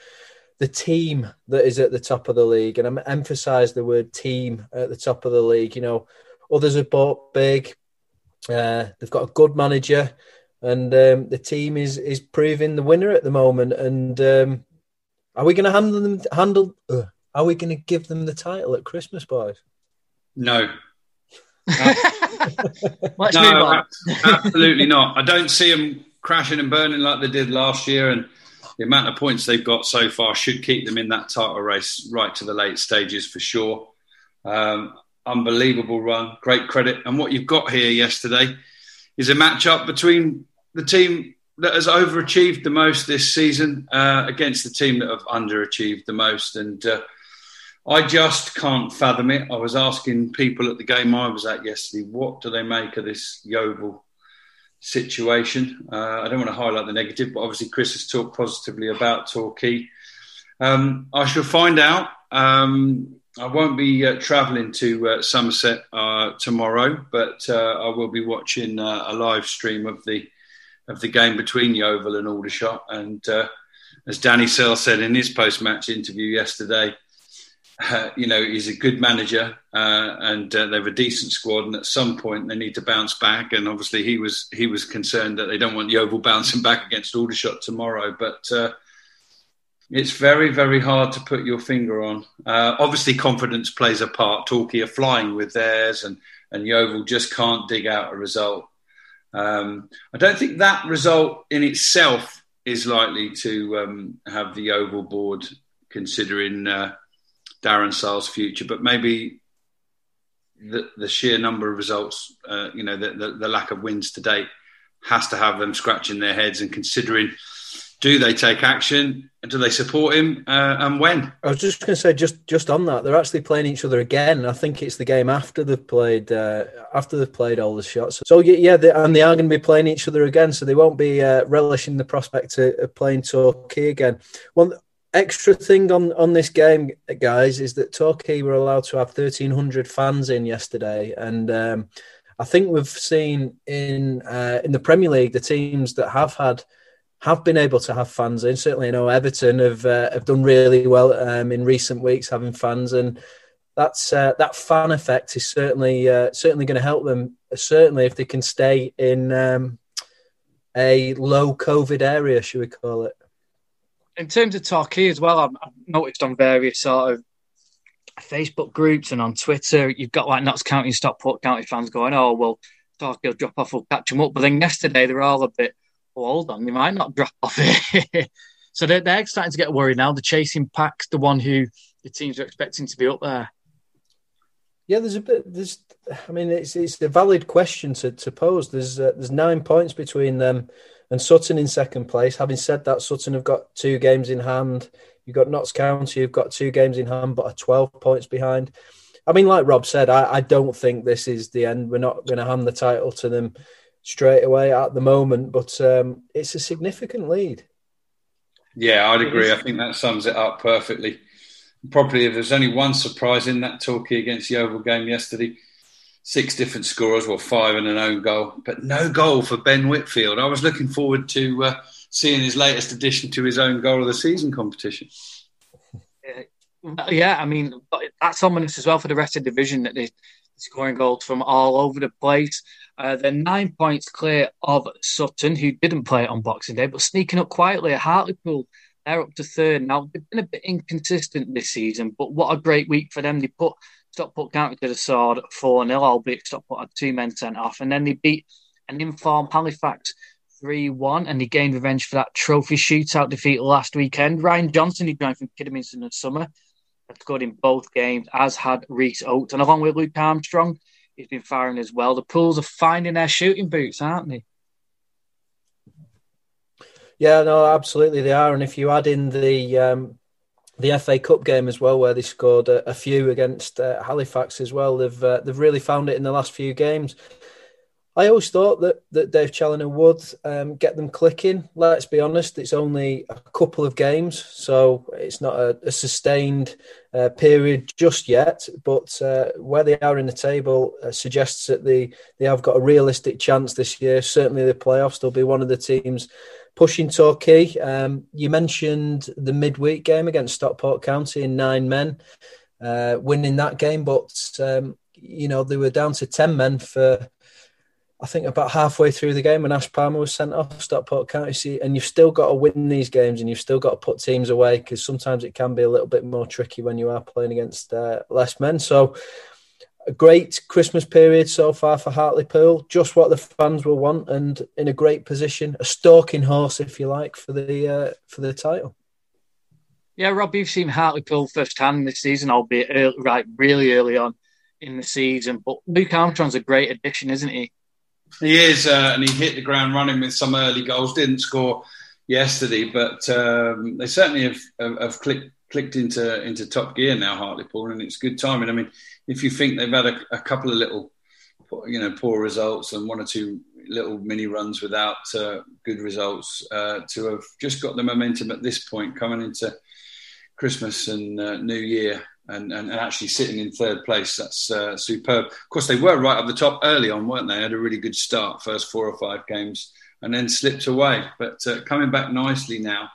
team that is at the top of the league. And I emphasise the word team at the top of the league. You know, others have bought big. They've got a good manager, and the team is proving the winner at the moment. And are we going to handle them? Are we going to give them the title at Christmas, boys? No. No, absolutely not. I don't see them crashing and burning like they did last year, and the amount of points they've got so far should keep them in that title race right to the late stages for sure. Unbelievable run, great credit. And what you've got here yesterday is a match-up between the team that has overachieved the most this season against the team that have underachieved the most, and I just can't fathom it. I was asking people at the game I was at yesterday, what do they make of this Yeovil situation? I don't want to highlight the negative, but obviously Chris has talked positively about Torquay. I shall find out. I won't be travelling to Somerset tomorrow, but I will be watching a live stream of the game between Yeovil and Aldershot. And as Danny Searle said in his post-match interview yesterday, he's a good manager and they have a decent squad, and at some point they need to bounce back. And obviously he was concerned that they don't want Yeovil bouncing back against Aldershot tomorrow. But it's very, very hard to put your finger on. Obviously, confidence plays a part. Torquay are flying with theirs, and Yeovil just can't dig out a result. I don't think that result in itself is likely to have the Yeovil board considering Darren Syle's future, but maybe the sheer number of results, the lack of wins to date has to have them scratching their heads and considering, do they take action and do they support him and when? I was just going to say, just on that, they're actually playing each other again. I think it's the game after they've played all the shots. So, yeah, they are going to be playing each other again, so they won't be relishing the prospect of playing Torquay again. One extra thing on this game, guys, is that Torquay were allowed to have 1,300 fans in yesterday, and I think we've seen in the Premier League the teams that have been able to have fans in. Certainly, I know Everton have done really well in recent weeks having fans, and that's that fan effect is certainly going to help them. Certainly, if they can stay in a low COVID area, should we call it? In terms of Torquay as well, I've noticed on various sort of Facebook groups and on Twitter, you've got like Notts County and Stockport County fans going, oh, well, Torquay will drop off, we'll catch them up. But then yesterday, they were all a bit, well, hold on, they might not drop off here. So they're starting to get worried now. They're chasing packs, the one who the teams are expecting to be up there. Yeah, it's a valid question to pose. There's 9 points between them and Sutton in second place. Having said that, Sutton have got 2 games in hand. You've got Notts County, who've got 2 games in hand, but are 12 points behind. I mean, like Rob said, I don't think this is the end. We're not going to hand the title to them straight away at the moment, but it's a significant lead. Yeah, I'd agree. I think that sums it up perfectly. Probably, if there's only one surprise in that Torquay against the Yeovil game yesterday, 6 different scorers, well, 5 and an own goal, but no goal for Ben Whitfield. I was looking forward to seeing his latest addition to his own goal of the season competition. Yeah, I mean, that's ominous as well for the rest of the division, that they're scoring goals from all over the place. They're 9 points clear of Sutton, who didn't play on Boxing Day, but sneaking up quietly at Hartlepool. They're up to third now. They've been a bit inconsistent this season, but what a great week for them. They put Stockport County to the sword 4-0, albeit Stockport had 2 men sent off. And then they beat an informed Halifax 3-1, and they gained revenge for that trophy shootout defeat last weekend. Ryan Johnson, who joined from Kidderminster in the summer, had scored in both games, as had Rhys Oates. And along with Luke Armstrong, he's been firing as well. The Pools are finding their shooting boots, aren't they? Yeah, no, absolutely they are. And if you add in the FA Cup game as well, where they scored a few against Halifax as well, they've really found it in the last few games. I always thought that Dave Challoner would get them clicking. Let's be honest, it's only a couple of games, so it's not a sustained period just yet. But where they are in the table suggests that they have got a realistic chance this year. Certainly the playoffs, they'll be one of the teams pushing Torquay. You mentioned the midweek game against Stockport County in 9 men, winning that game. But, they were down to 10 men for, I think, about halfway through the game when Ash Palmer was sent off, Stockport County. And you've still got to win these games, and you've still got to put teams away, because sometimes it can be a little bit more tricky when you are playing against less men. So a great Christmas period so far for Hartlepool, just what the fans will want, and in a great position, a stalking horse, if you like, for the title. Yeah, Rob, you've seen Hartlepool firsthand this season, albeit really early on in the season. But Luke Armstrong's a great addition, isn't he? He is, and he hit the ground running with some early goals. Didn't score yesterday, but they certainly have clicked clicked into top gear now, Hartlepool, and it's good timing. I mean, if you think they've had a couple of little, you know, poor results and one or two little mini runs without good results, to have just got the momentum at this point coming into Christmas and New Year, and actually sitting in third place, that's superb. Of course, they were right up the top early on, weren't they? Had a really good start, first 4 or 5 games, and then slipped away. But coming back nicely now,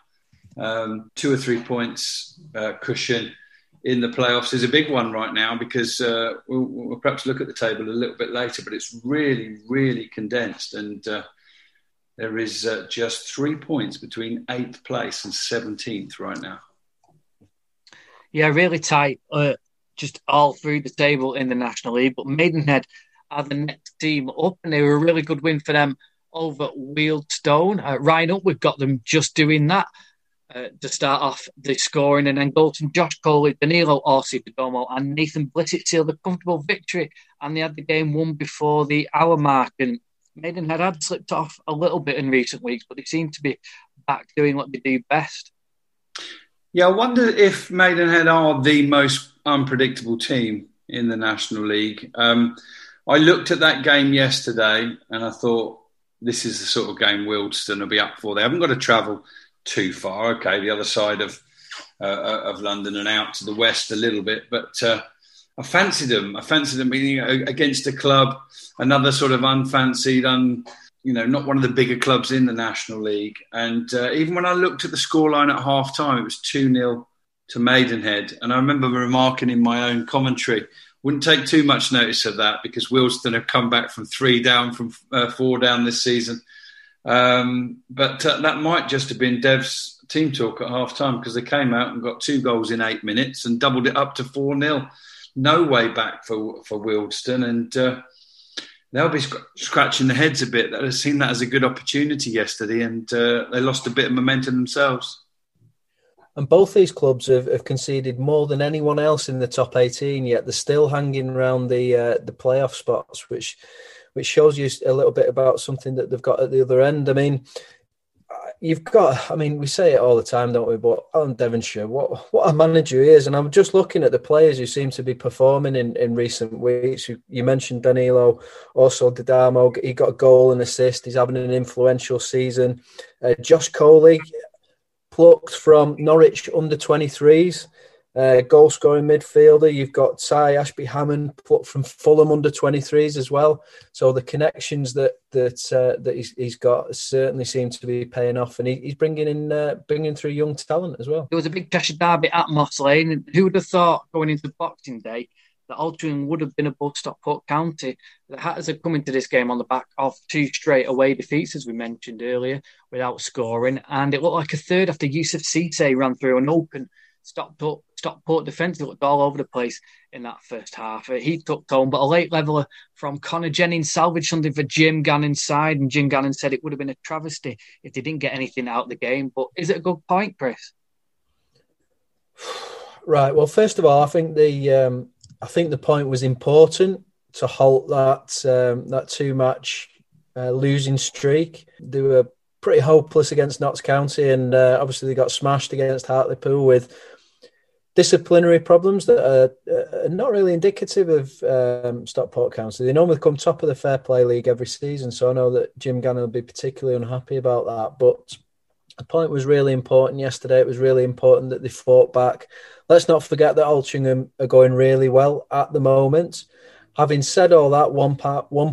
2 or 3 points cushion in the playoffs is a big one right now, because we'll perhaps look at the table a little bit later, but it's really, really condensed. And there is just 3 points between 8th place and 17th right now. Yeah, really tight, just all through the table in the National League. But Maidenhead are the next team up, and they were a really good win for them over Wealdstone. Right up, we've got them just doing that to start off the scoring, and then Golton, Josh Coley, Danilo Orsi, Perdomo and Nathan Blissett sealed a comfortable victory, and they had the game won before the hour mark. And Maidenhead had slipped off a little bit in recent weeks, but they seem to be back doing what they do best. Yeah, I wonder if Maidenhead are the most unpredictable team in the National League. I looked at that game yesterday and I thought, this is the sort of game Wealdstone will be up for. They haven't got to travel too far. Okay, the other side of London and out to the west a little bit, but I fancied them. I fancied them, you know, against a club, another sort of unfancied, not one of the bigger clubs in the National League. And even when I looked at the scoreline at half-time, it was 2-0 to Maidenhead. And I remember remarking in my own commentary, wouldn't take too much notice of that, because Wealdstone have come back from 3 down, from 4 down this season. But that might just have been Dev's team talk at half-time, because they came out and got 2 goals in 8 minutes and doubled it up to 4-0. No way back for Wealdstone. And... they'll be scratching their heads a bit. They've seen that as a good opportunity yesterday, and they lost a bit of momentum themselves. And both these clubs have conceded more than anyone else in the top 18, yet they're still hanging around the playoff spots, which shows you a little bit about something that they've got at the other end. I mean, we say it all the time, don't we? But Alan Devonshire, what a manager he is. And I'm just looking at the players who seem to be performing in recent weeks. You mentioned Danilo, also Didamo. He got a goal and assist. He's having an influential season. Josh Coley, plucked from Norwich under-23s. Goal-scoring midfielder. You've got Ty Ashby-Hammond, plucked from Fulham under-23s as well. So the connections that he's got certainly seem to be paying off, and he's bringing through young talent as well. There was a big Cheshire derby at Moss Lane, and who would have thought going into Boxing Day that Altrincham would have been above Stockport County? The Hatters have come into this game on the back of 2 straight-away defeats, as we mentioned earlier, without scoring, and it looked like a third after Yusuf Cisse ran through an open Stockport defence. He looked all over the place in that first half. He took home, but a late leveller from Connor Jennings salvaged something for Jim Gannon's side, and Jim Gannon said it would have been a travesty if they didn't get anything out of the game. But is it a good point, Chris? Right. Well, first of all, I think the point was important to halt that 2-match losing streak. They were pretty hopeless against Notts County, and obviously they got smashed against Hartlepool with disciplinary problems that are not really indicative of Stockport County. They normally come top of the Fair Play League every season, so I know that Jim Gannon will be particularly unhappy about that. But the point was really important yesterday. It was really important that they fought back. Let's not forget that Altrincham are going really well at the moment. Having said all that, 1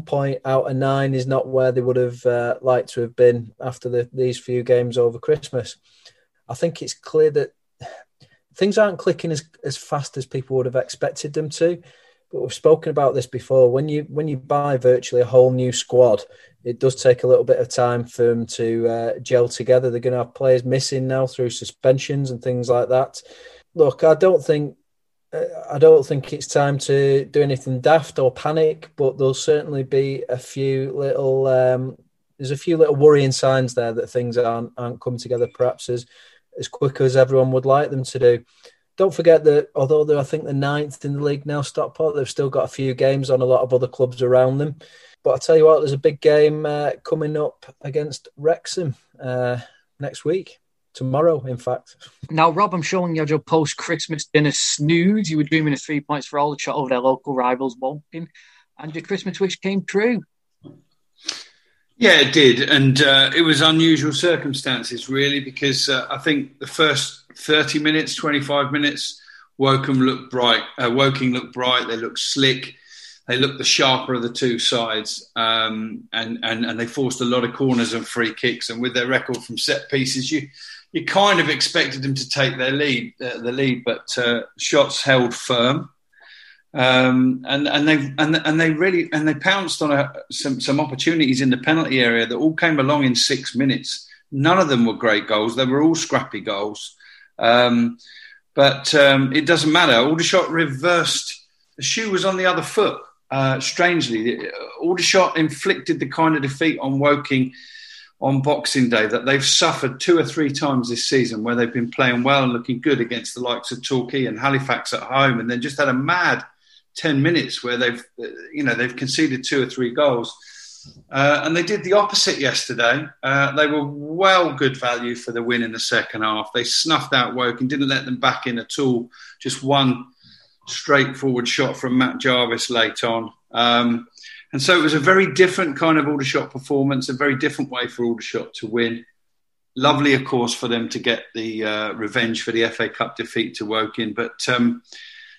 point out of 9 is not where they would have liked to have been after these few games over Christmas. I think it's clear that things aren't clicking as fast as people would have expected them to. But we've spoken about this before. When you buy virtually a whole new squad, it does take a little bit of time for them to gel together. They're going to have players missing now through suspensions and things like that. Look, I don't think it's time to do anything daft or panic, but there'll certainly be a few little worrying signs there that things aren't coming together perhaps as quick as everyone would like them to do. Don't forget that although they're, I think, the 9th in the league now, Stockport, they've still got a few games on a lot of other clubs around them. But I'll tell you what, there's a big game coming up against Wrexham next week. Tomorrow, in fact. Now, Rob, I'm sure when you had your post-Christmas dinner snooze, you were dreaming of 3 points for all the shot over their local rivals, Walking, and your Christmas wish came true. Yeah, it did, and it was unusual circumstances, really, because I think the first 30 minutes, 25 minutes, Woking looked bright, they looked slick, they looked the sharper of the two sides, and they forced a lot of corners and free kicks, and with their record from set pieces, you kind of expected them to take their lead, but shots held firm, and they pounced on some opportunities in the penalty area that all came along in 6 minutes. None of them were great goals; they were all scrappy goals. But it doesn't matter. Aldershot reversed. The shoe was on the other foot. Strangely, Aldershot inflicted the kind of defeat on Woking on Boxing Day that they've suffered 2 or 3 times this season, where they've been playing well and looking good against the likes of Torquay and Halifax at home, and then just had a mad 10 minutes where they've conceded 2 or 3 goals. And they did the opposite yesterday. They were well good value for the win in the second half. They snuffed out Woking, didn't let them back in at all. Just one straightforward shot from Matt Jarvis late on. And so it was a very different kind of Aldershot performance, a very different way for Aldershot to win. Lovely, of course, for them to get the revenge for the FA Cup defeat to Woking. But...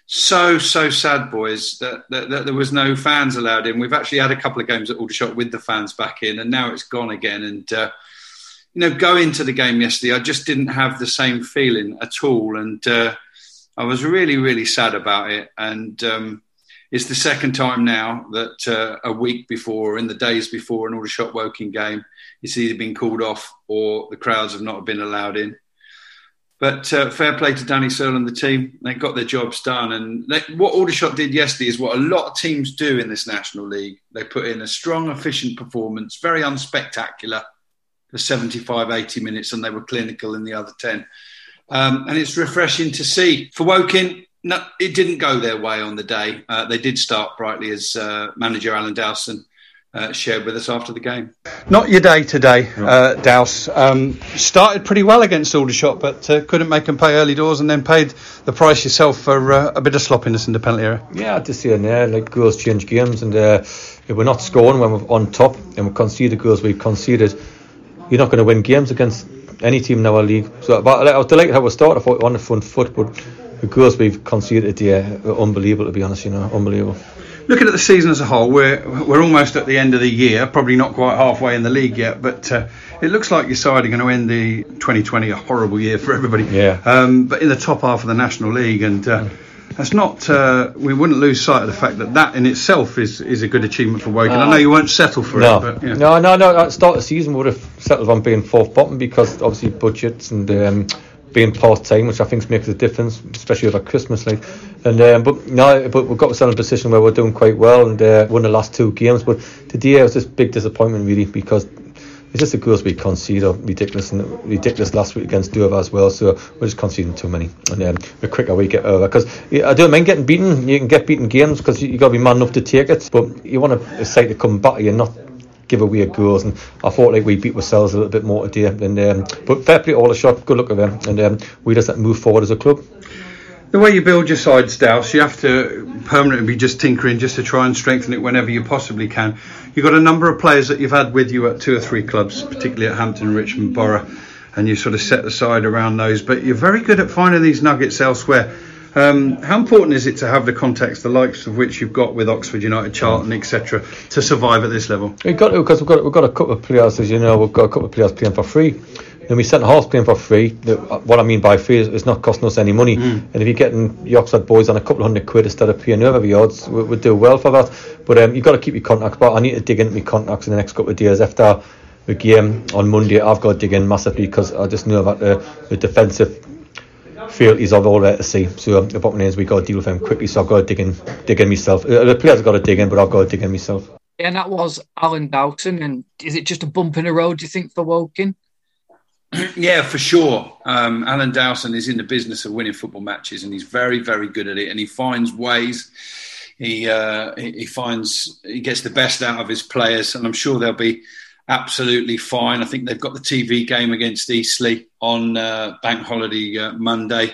So sad, boys, that there was no fans allowed in. We've actually had a couple of games at Aldershot with the fans back in, and now it's gone again. And, going into the game yesterday, I just didn't have the same feeling at all. And I was really, really sad about it. And it's the second time now that a week before, or in the days before an Aldershot Woking game, it's either been called off or the crowds have not been allowed in. But fair play to Danny Searle and the team. They got their jobs done. And what Aldershot did yesterday is what a lot of teams do in this National League. They put in a strong, efficient performance, very unspectacular for 75, 80 minutes, and they were clinical in the other 10. And it's refreshing to see. For Woking, no, it didn't go their way on the day. They did start brightly, as manager Alan Dowson shared with us after the game. Not your day today, Douse. Started pretty well against Aldershot, but couldn't make them pay early doors, and then paid the price yourself for a bit of sloppiness in the penalty area. Yeah, this year and there, goals change games, and if we're not scoring when we're on top and we concede the goals we've conceded, you're not going to win games against any team in our league. So, but I was delighted how we started. I thought we were on the front foot, but the goals we've conceded, yeah, were unbelievable, to be honest, unbelievable. Looking at the season as a whole, we're almost at the end of the year, probably not quite halfway in the league yet, but it looks like your side are going to end the 2020, a horrible year for everybody, but in the top half of the National League, and that's not, we wouldn't lose sight of the fact that in itself is a good achievement for Woking. I know you won't settle for it. But, yeah. No, at the start of the season we would have settled on being fourth bottom, because obviously budgets and... being part-time, which I think makes a difference, especially over Christmas, and but we've got ourselves in a position where we're doing quite well, and won the last 2 games. But today it was just a big disappointment, really, because it's just the goals we concede are ridiculous, and ridiculous last week against Dover as well. So we're just conceding too many, and the quicker we get over, because I don't mind getting beaten. You can get beaten games because you got to be man enough to take it, but you want a side to come back to you, not give away goals, and I thought we beat ourselves a little bit more today, and but fair play to Aldershot, good luck with them, and we just move forward as a club. The way you build your sides, Douse, you have to permanently be just tinkering, just to try and strengthen it whenever you possibly can. You've got a number of players that you've had with you at 2 or 3 clubs, particularly at Hampton, Richmond, Borough, and you sort of set the side around those, but you're very good at finding these nuggets elsewhere. How important is it to have the context, the likes of which you've got with Oxford United, Charlton, etc., to survive at this level? We've got to, because we've got a couple of players, as you know, we've got a couple of players playing for free. And we sent halves playing for free. What I mean by free is it's not costing us any money. And if you're getting the Oxford boys on a couple of £100 instead of paying over the odds, we'd do well for that. But you've got to keep your contacts. But I need to dig into my contacts in the next couple of days after the game on Monday. I've got to dig in massively, because I just know that the defensive failures are all there to see. So the bottom line is we've got to deal with them quickly, so I've got to dig in myself. The players have got to dig in, but I've got to dig in myself. Yeah, and that was Alan Dowson. And is it just a bump in the road, do you think, for Woking? Yeah, for sure. Alan Dowson is in the business of winning football matches, and he's very, very good at it, and he finds ways. He gets the best out of his players, and I'm sure there'll be absolutely fine. I think they've got the TV game against Eastleigh on Bank Holiday Monday.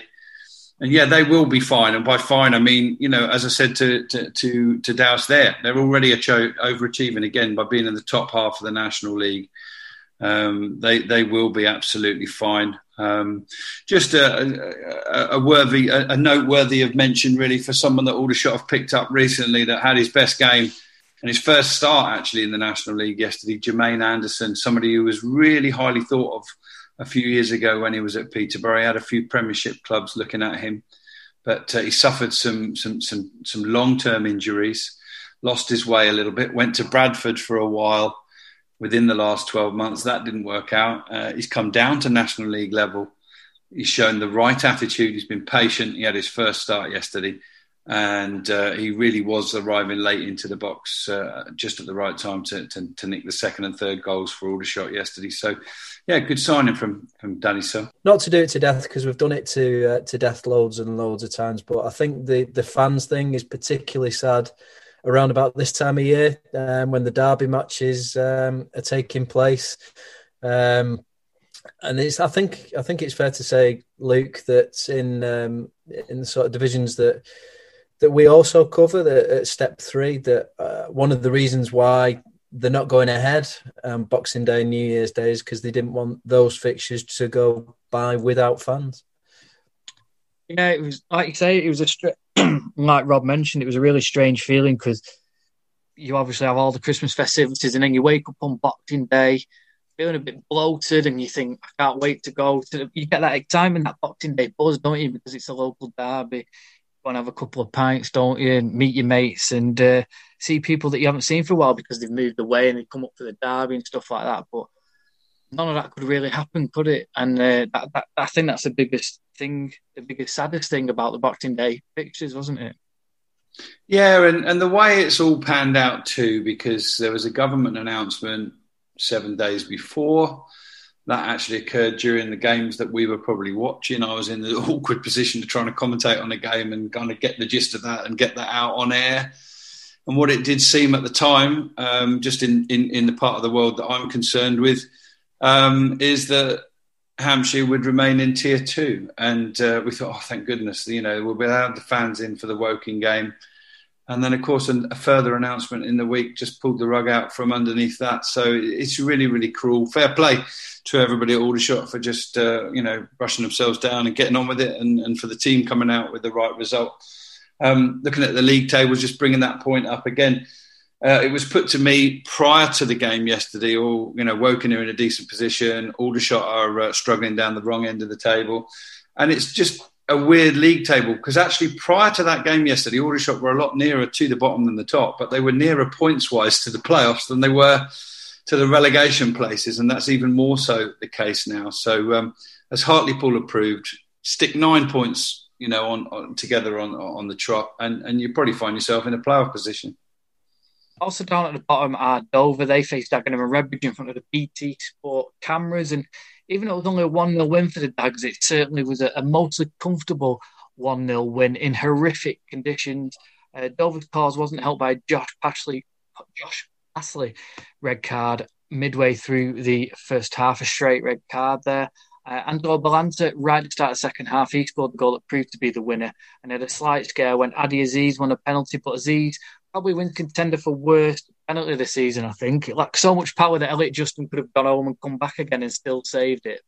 And yeah, they will be fine. And by fine, I mean, you know, as I said to Douse there, they're already overachieving again by being in the top half of the National League. They will be absolutely fine. Just a noteworthy of mention, really, for someone that Aldershot have picked up recently that had his best game and his first start, actually, in the National League yesterday, Jermaine Anderson, somebody who was really highly thought of a few years ago when he was at Peterborough. He had a few Premiership clubs looking at him, but he suffered some long-term injuries, lost his way a little bit, went to Bradford for a while within the last 12 months. That didn't work out. He's come down to National League level. He's shown the right attitude. He's been patient. He had his first start yesterday, and he really was arriving late into the box just at the right time to nick the second and third goals for Aldershot yesterday. So, yeah, good signing from Danny Sell. Not to do it to death, because we've done it to death loads and loads of times, but I think the fans thing is particularly sad around about this time of year when the derby matches are taking place. And it's, I think it's fair to say, Luke, that in the sort of divisions that we also cover at step three, that one of the reasons why they're not going ahead Boxing Day and New Year's Day is because they didn't want those fixtures to go by without fans. Yeah, it was, like you say, it was like Rob mentioned, it was a really strange feeling, because you obviously have all the Christmas festivities and then you wake up on Boxing Day feeling a bit bloated and you think, I can't wait to go. You get that excitement, that Boxing Day buzz, don't you? Because it's a local derby. Go and have a couple of pints, don't you? And meet your mates and see people that you haven't seen for a while because they've moved away and they've come up for the derby and stuff like that. But none of that could really happen, could it? And I think that's the biggest thing, the biggest, saddest thing about the Boxing Day pictures, wasn't it? Yeah, and the way it's all panned out too, because there was a government announcement 7 days before. That actually occurred during the games that we were probably watching. I was in the awkward position of trying to commentate on a game and kind of get the gist of that and get that out on air. And what it did seem at the time, just in the part of the world that I'm concerned with, is that Hampshire would remain in Tier 2. And we thought, oh, thank goodness, you know, we'll be allowed the fans in for the Woking game. And then, of course, a further announcement in the week just pulled the rug out from underneath that. So it's really, really cruel. Fair play to everybody at Aldershot for just, you know, brushing themselves down and getting on with it, and for the team coming out with the right result. Looking at the league table, just bringing that point up again. It was put to me prior to the game yesterday, all, you know, Woking are in a decent position. Aldershot are struggling down the wrong end of the table. And it's just a weird league table, because actually prior to that game yesterday, Aldershot were a lot nearer to the bottom than the top, but they were nearer points-wise to the playoffs than they were to the relegation places, and that's even more so the case now. So as Hartlepool approved, stick 9 points, you know, on together on the trot, and you probably find yourself in a playoff position. Also down at the bottom are Dover. They faced Dagenham and Redbridge in front of the BT Sport cameras, and even though it was only a 1-0 win for the Dags, it certainly was a mostly comfortable 1-0 win in horrific conditions. Dover's cause wasn't helped by Josh Ashley red card midway through the first half, a straight red card there. Angelo Balanta, right at the start of the second half, he scored the goal that proved to be the winner, and had a slight scare when Adi Aziz won a penalty, but Aziz probably wins contender for worst penalty this season, I think. It lacked so much power that Elliot Justin could have gone home and come back again and still saved it.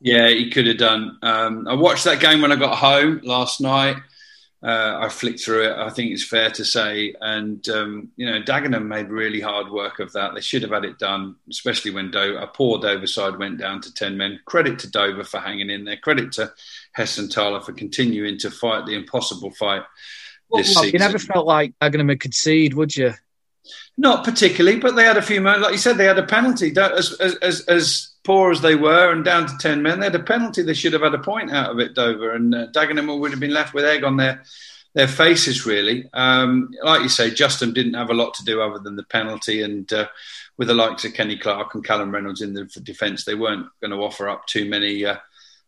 Yeah, he could have done. I watched that game when I got home last night. I flicked through it, I think it's fair to say. And, you know, Dagenham made really hard work of that. They should have had it done, especially when a poor Dover side went down to 10 men. Credit to Dover for hanging in there. Credit to Hessenthaler for continuing to fight the impossible fight. Well, you never felt like Dagenham would concede, would you? Not particularly, but they had a few moments. Like you said, they had a penalty. As poor as they were and down to 10 men, they had a penalty. They should have had a point out of it, Dover. And Dagenham would have been left with egg on their faces, really. Like you say, Justin didn't have a lot to do other than the penalty. And with the likes of Kenny Clark and Callum Reynolds in the defence, they weren't going to offer up too many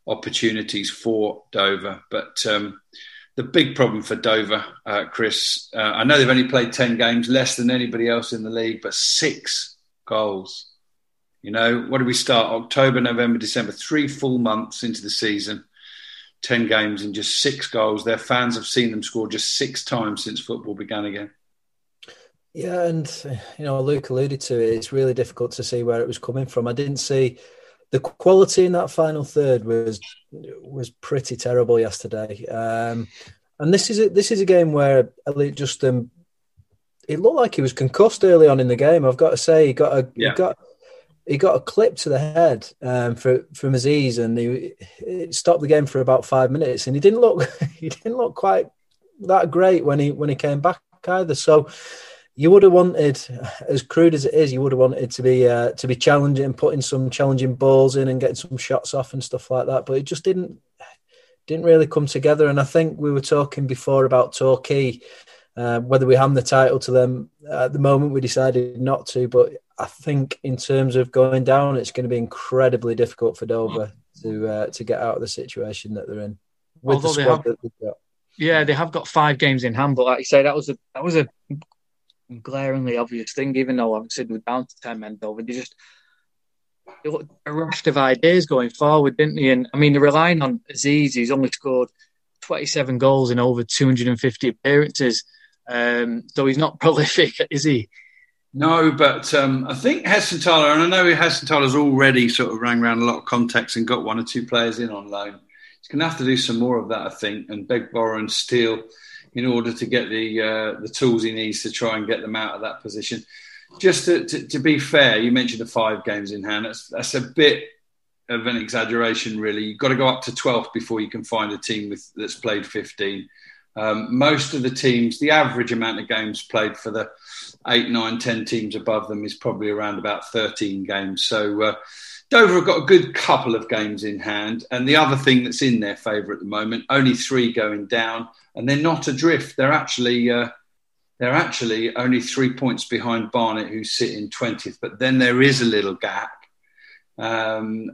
opportunities for Dover. But The big problem for Dover, Chris, I know they've only played 10 games, less than anybody else in the league, but 6 goals. You know, what do we start? October, November, December, 3 full months into the season, 10 games and just 6 goals. Their fans have seen them score just 6 times since football began again. Yeah, and, you know, Luke alluded to it, it's really difficult to see where it was coming from. I didn't see... The quality in that final third was pretty terrible yesterday, and this is a game where Elliot Justin, it looked like he was concussed early on in the game. I've got to say, he got a clip to the head from Aziz, and it stopped the game for about 5 minutes. And he didn't look quite that great when he came back either. So. You would have wanted, as crude as it is, you would have wanted to be challenging and putting some challenging balls in and getting some shots off and stuff like that. But it just didn't really come together. And I think we were talking before about Torquay, whether we hand the title to them. At the moment, we decided not to. But I think in terms of going down, it's going to be incredibly difficult for Dover to get out of the situation that they're in with the squad that they've got. Yeah, they have got 5 games in hand. But like you say, that was a glaringly obvious thing, even though I'm sitting down to 10 men, Dover, they looked a raft of ideas going forward, didn't they? And I mean, they're relying on Aziz. He's only scored 27 goals in over 250 appearances, so he's not prolific, is he? No, but I think Harrogate, and I know Harrogate has already sort of rang around a lot of contacts and got 1 or 2 players in on loan. He's going to have to do some more of that, I think, and beg, borrow and steal in order to get the tools he needs to try and get them out of that position. Just to be fair, you mentioned the 5 games in hand. That's a bit of an exaggeration, really. You've got to go up to 12th before you can find a team that's played 15. Most of the teams, the average amount of games played for the 8, 9, 10 teams above them is probably around about 13 games. So Dover have got a good couple of games in hand. And the other thing that's in their favour at the moment, only 3 going down. And they're not adrift. They're actually only 3 points behind Barnet, who sit in 20th. But then there is a little gap. And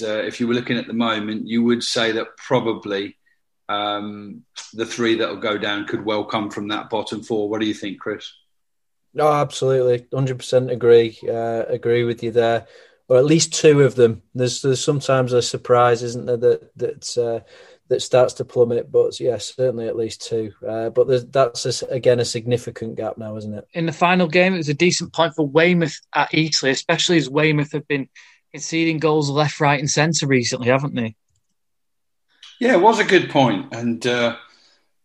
if you were looking at the moment, you would say that probably the 3 that will go down could well come from that bottom 4. What do you think, Chris? No, absolutely. 100% agree. Agree with you there. Or at least 2 of them. There's sometimes a surprise, isn't there, that starts to plummet, but yeah, certainly at least 2. But that's, again, a significant gap now, isn't it? In the final game, it was a decent point for Weymouth at Eastleigh, especially as Weymouth have been conceding goals left, right and centre recently, haven't they? Yeah, it was a good point. And,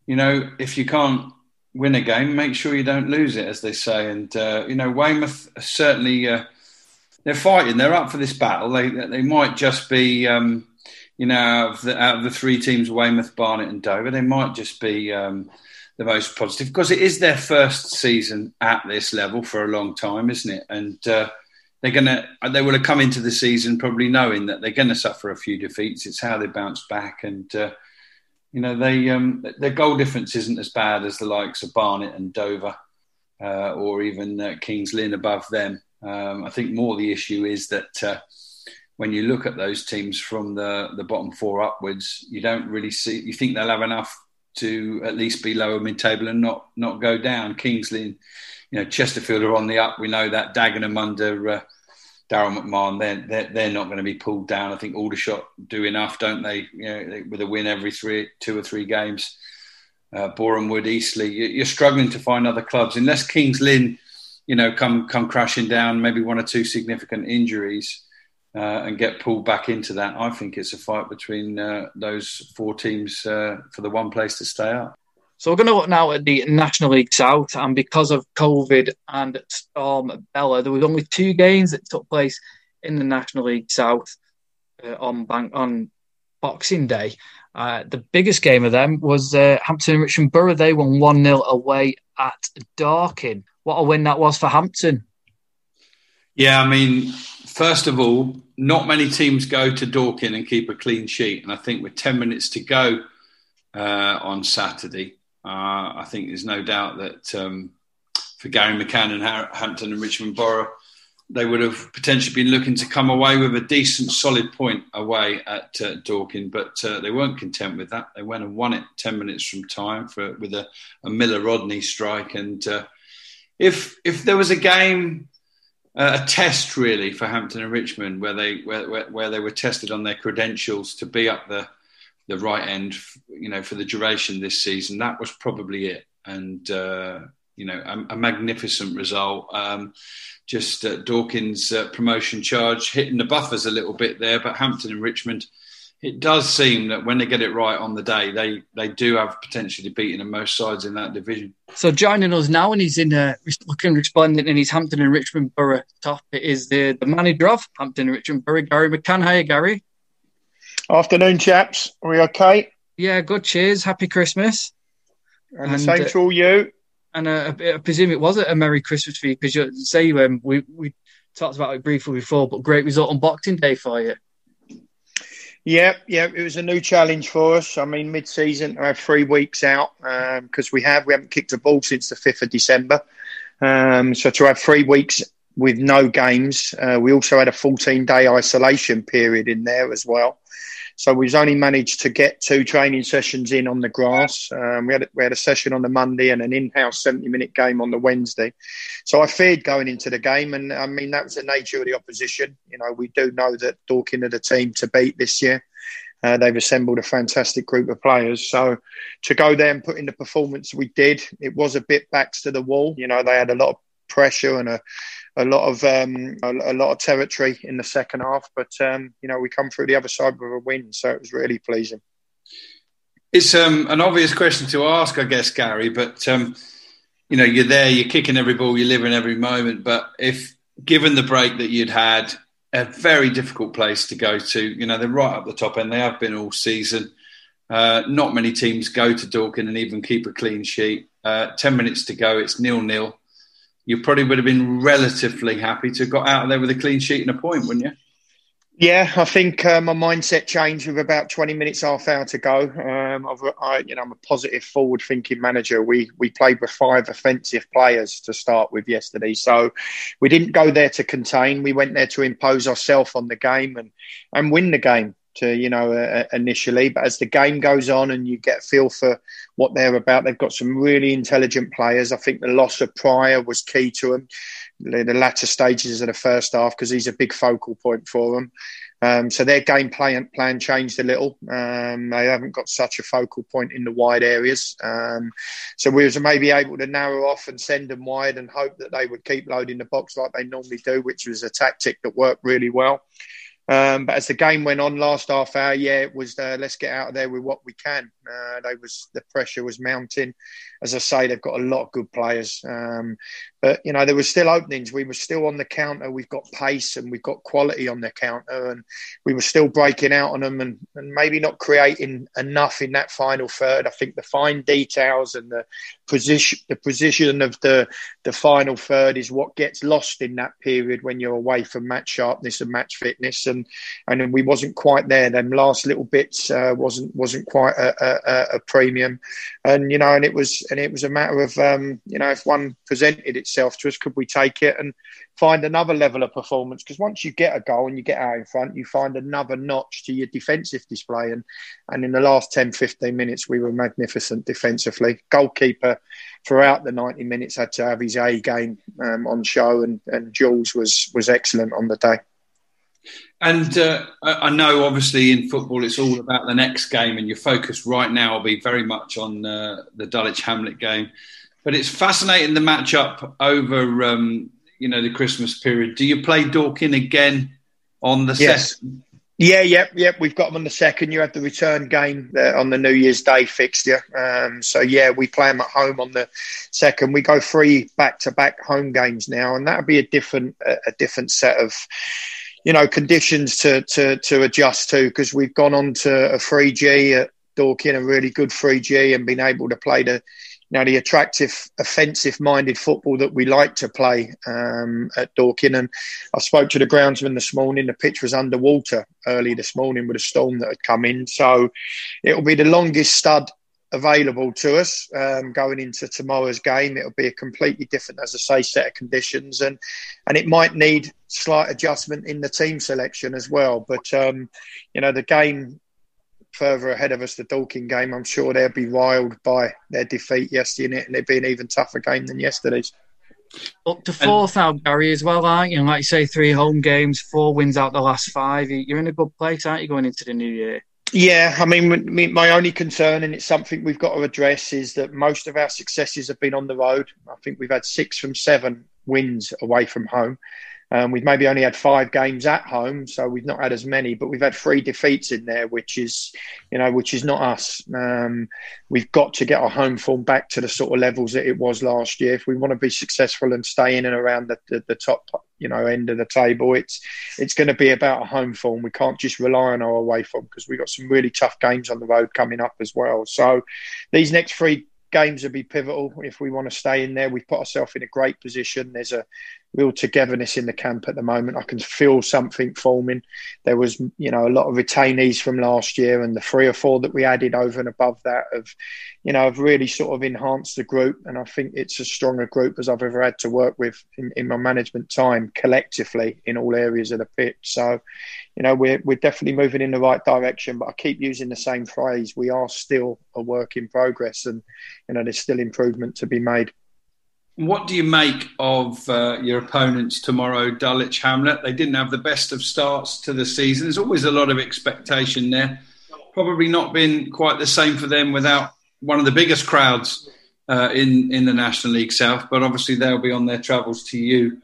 you know, if you can't win a game, make sure you don't lose it, as they say. And, you know, Weymouth certainly, they're fighting. They're up for this battle. They might just be... You know, out of the 3 teams, Weymouth, Barnet and Dover, they might just be the most positive because it is their first season at this level for a long time, isn't it? And they will have come into the season probably knowing that they're going to suffer a few defeats. It's how they bounce back. And, you know, their goal difference isn't as bad as the likes of Barnet and Dover or even Kings Lynn above them. I think more the issue is that... when you look at those teams from the bottom 4 upwards, you don't really see... You think they'll have enough to at least be lower mid-table and not go down. Kingsley, you know, Chesterfield are on the up. We know that. Dagenham under Darryl McMahon, they're not going to be pulled down. I think Aldershot do enough, don't they? You know, with a win every 2 or 3 games. Boreham Wood, Eastleigh. You're struggling to find other clubs. Unless Kings Lynn, you know, come crashing down, maybe 1 or 2 significant injuries... and get pulled back into that. I think it's a fight between those 4 teams for the one place to stay up. So we're going to look now at the National League South, and because of COVID and Storm Bella, there was only 2 games that took place in the National League South on Boxing Day. The biggest game of them was Hampton and Richmond Borough. They won 1-0 away at Dorking. What a win that was for Hampton. Yeah, I mean... First of all, not many teams go to Dorking and keep a clean sheet. And I think with 10 minutes to go on Saturday, I think there's no doubt that for Gary McCann and Hampton and Richmond Borough, they would have potentially been looking to come away with a decent, solid point away at Dorking, but they weren't content with that. They went and won it 10 minutes from time with a Miller-Rodney strike. And if there was a game, a test really for Hampton and Richmond, where they were tested on their credentials to be up the right end, you know, for the duration this season, that was probably it. And you know, a magnificent result. Just Dorking's promotion charge hitting the buffers a little bit there, but Hampton and Richmond, it does seem that when they get it right on the day, they do have potentially beaten the most sides in that division. So joining us now, and he's in looking resplendent in his Hampton and Richmond Borough top, it is the manager of Hampton and Richmond Borough, Gary McCann. Hiya, Gary. Afternoon, chaps. Are we okay? Yeah, good. Cheers. Happy Christmas. And the same to all you. And I presume it was a Merry Christmas for you, because you say we talked about it briefly before, but great result on Boxing Day for you. Yeah, it was a new challenge for us. I mean, mid-season, I had 3 weeks out because we haven't kicked a ball since the 5th of December. So to have 3 weeks with no games, we also had a 14-day isolation period in there as well. So we've only managed to get 2 training sessions in on the grass. We had a session on the Monday and an in-house 70-minute game on the Wednesday. So I feared going into the game, and I mean, that was the nature of the opposition. You know, we do know that Dorking are the team to beat this year. They've assembled a fantastic group of players. So to go there and put in the performance we did, it was a bit backs to the wall. You know, they had a lot of pressure and a lot of territory in the second half, but you know, we come through the other side with a win, so it was really pleasing. It's an obvious question to ask, I guess, Gary, but you know, you're there, you're kicking every ball, you live in every moment. But if given the break that you'd had, a very difficult place to go to, you know, they're right up the top end. They have been all season. Not many teams go to Dorking and even keep a clean sheet. 10 minutes to go, it's 0-0. You probably would have been relatively happy to have got out of there with a clean sheet and a point, wouldn't you? Yeah, I think my mindset changed with about 20 minutes, half hour to go. I'm a positive, forward-thinking manager. We played with 5 offensive players to start with yesterday. So we didn't go there to contain. We went there to impose ourselves on the game and win the game. Initially, but as the game goes on and you get a feel for what they're about, they've got some really intelligent players. I think the loss of Pryor was key to them, the latter stages of the first half, because he's a big focal point for them. So their game plan changed a little. They haven't got such a focal point in the wide areas. So we were maybe able to narrow off and send them wide and hope that they would keep loading the box like they normally do, which was a tactic that worked really well. But as the game went on, last half hour, it was let's get out of there with what we can. The pressure was mounting. As I say, they've got a lot of good players. But, you know, there were still openings. We were still on the counter. We've got pace and we've got quality on the counter. And we were still breaking out on them and maybe not creating enough in that final third. I think the fine details and the position of the final third is what gets lost in that period when you're away from match sharpness and match fitness. And we wasn't quite there. Them last little bits wasn't quite a premium. And, you know, and it was a matter of, you know, if one presented itself to us, could we take it and find another level of performance? Because once you get a goal and you get out in front, you find another notch to your defensive display. And in the last 10, 15 minutes, we were magnificent defensively. Goalkeeper throughout the 90 minutes had to have his A game on show, and Jules was excellent on the day. And I know, obviously, in football, it's all about the next game, and your focus right now will be very much on the Dulwich Hamlet game. But it's fascinating, the match-up over, the Christmas period. Do you play Dorking again on the second? Yeah. We've got them on the second. You had the return game on the New Year's Day fixture. We play them at home on the second. We go 3 back-to-back home games now, and that'll be a different set of, you know, conditions to adjust to, because we've gone on to a 3G at Dorking, a really good 3G, and been able to play the attractive, offensive-minded football that we like to play at Dorking. And I spoke to the groundsman this morning. The pitch was underwater early this morning with a storm that had come in. So it will be the longest stud available to us going into tomorrow's game. It'll be a completely different, as I say, set of conditions, and it might need slight adjustment in the team selection as well. But, you know, the game further ahead of us, the Dorking game, I'm sure they'll be riled by their defeat yesterday, and it'll be an even tougher game than yesterday's. Up to fourth out, Gary, as well, aren't you? And like you say, 3 home games, 4 wins out the last 5. You're in a good place, aren't you, going into the new year? Yeah, I mean, my only concern, and it's something we've got to address, is that most of our successes have been on the road. I think we've had 6 from 7 wins away from home. We've maybe only had 5 games at home, so we've not had as many, but we've had 3 defeats in there, which is, you know, which is not us. We've got to get our home form back to the sort of levels that it was last year. If we want to be successful and stay in and around the top, you know, end of the table, it's going to be about our home form. We can't just rely on our away form, because we've got some really tough games on the road coming up as well. So these next 3 games will be pivotal if we want to stay in there. We've put ourselves in a great position. There's a real togetherness in the camp at the moment. I can feel something forming. There was, you know, a lot of retainees from last year, and the 3 or 4 that we added over and above that have really sort of enhanced the group. And I think it's as strong a group as I've ever had to work with in my management time, collectively in all areas of the pitch. So, you know, we're definitely moving in the right direction, but I keep using the same phrase. We are still a work in progress, and, you know, there's still improvement to be made. What do you make of your opponents tomorrow, Dulwich Hamlet? They didn't have the best of starts to the season. There's always a lot of expectation there. Probably not been quite the same for them without one of the biggest crowds in the National League South, but obviously they'll be on their travels to you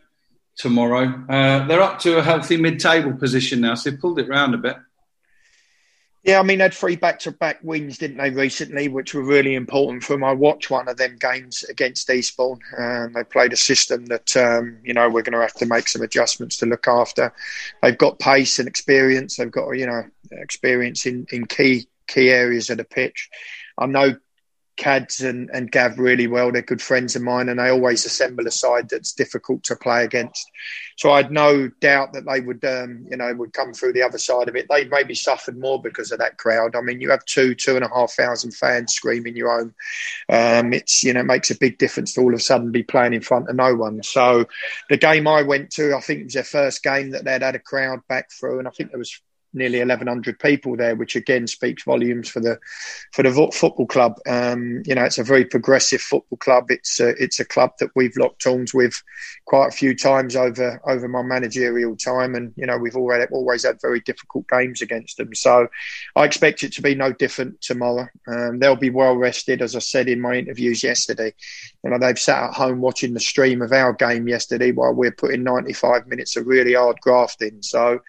tomorrow. They're up to a healthy mid-table position now, so they've pulled it round a bit. Yeah, I mean, they had 3 back-to-back wins, didn't they, recently, which were really important for them. I watched one of them games against Eastbourne, and they played a system that, you know, we're going to have to make some adjustments to look after. They've got pace and experience. They've got, you know, experience in key areas of the pitch. I know Cads and Gav really well. They're good friends of mine, and they always assemble a side that's difficult to play against. So I had no doubt that they would, would come through the other side of it. They maybe suffered more because of that crowd. I mean, you have 2,500 fans screaming your own. It makes a big difference to all of a sudden be playing in front of no one. So the game I went to, I think it was their first game that they'd had a crowd back through, and I think there was nearly 1,100 people there, which again speaks volumes for the football club. It's a very progressive football club. It's a club that we've locked horns with quite a few times over my managerial time, and you know we've always had very difficult games against them. So I expect it to be no different tomorrow. They'll be well rested, as I said in my interviews yesterday. You know, they've sat at home watching the stream of our game yesterday while we're putting 95 minutes of really hard graft in. So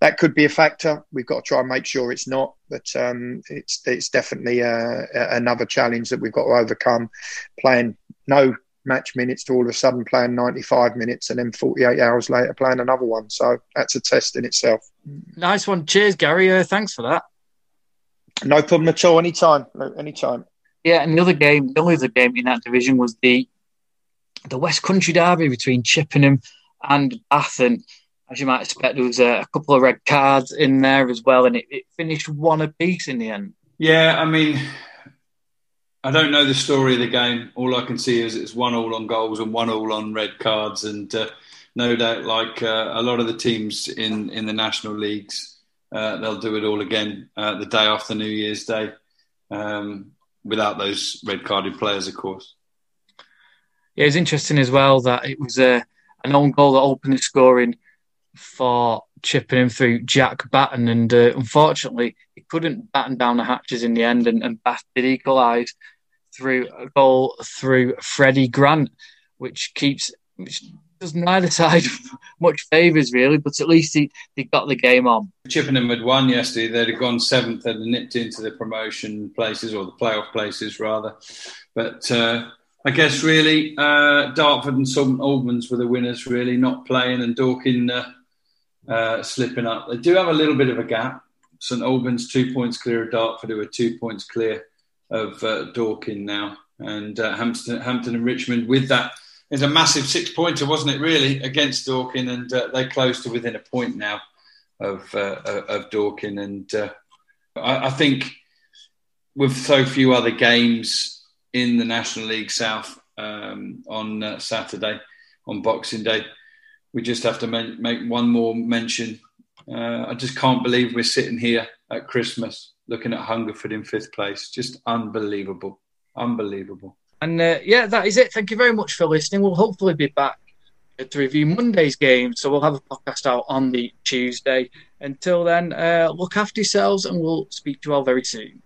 that could be a factor. We've got to try and make sure it's not, but it's definitely another challenge that we've got to overcome. Playing no match minutes to all of a sudden playing 95 minutes and then 48 hours later playing another one. So that's a test in itself. Nice one. Cheers, Gary. Thanks for that. No problem at all. Anytime. Yeah, and the only other game in that division was the West Country derby between Chippenham and Bath, and as you might expect, there was a couple of red cards in there as well, and it finished 1 apiece in the end. Yeah, I mean, I don't know the story of the game. All I can see is it's 1-1 on goals and 1-1 on red cards, and no doubt, like a lot of the teams in the National Leagues, they'll do it all again the day after New Year's Day, without those red-carded players, of course. Yeah, it was interesting as well that it was an own goal that opened the scoring for Chippenham through Jack Batten, and unfortunately he couldn't batten down the hatches in the end, and Bath did equalise through a goal through Freddie Grant, which does neither side much favours really, but at least they got the game on. Chippenham had won yesterday, they'd have gone 7th and nipped into the promotion places, or the playoff places rather, but I guess really Dartford and Southern Albans were the winners really, not playing, and Dorking slipping up. They do have a little bit of a gap. St Albans 2 points clear of Dartford, who are 2 points clear of Dorking now. And Hampton and Richmond with that. It's a massive 6-pointer, wasn't it, really, against Dorking. And they close to within a point now of Dorking. And I think with so few other games in the National League South on Saturday, on Boxing Day, we just have to make one more mention. I just can't believe we're sitting here at Christmas looking at Hungerford in fifth place. Just unbelievable. Unbelievable. And yeah, that is it. Thank you very much for listening. We'll hopefully be back to review Monday's game, so we'll have a podcast out on the Tuesday. Until then, look after yourselves and we'll speak to you all very soon.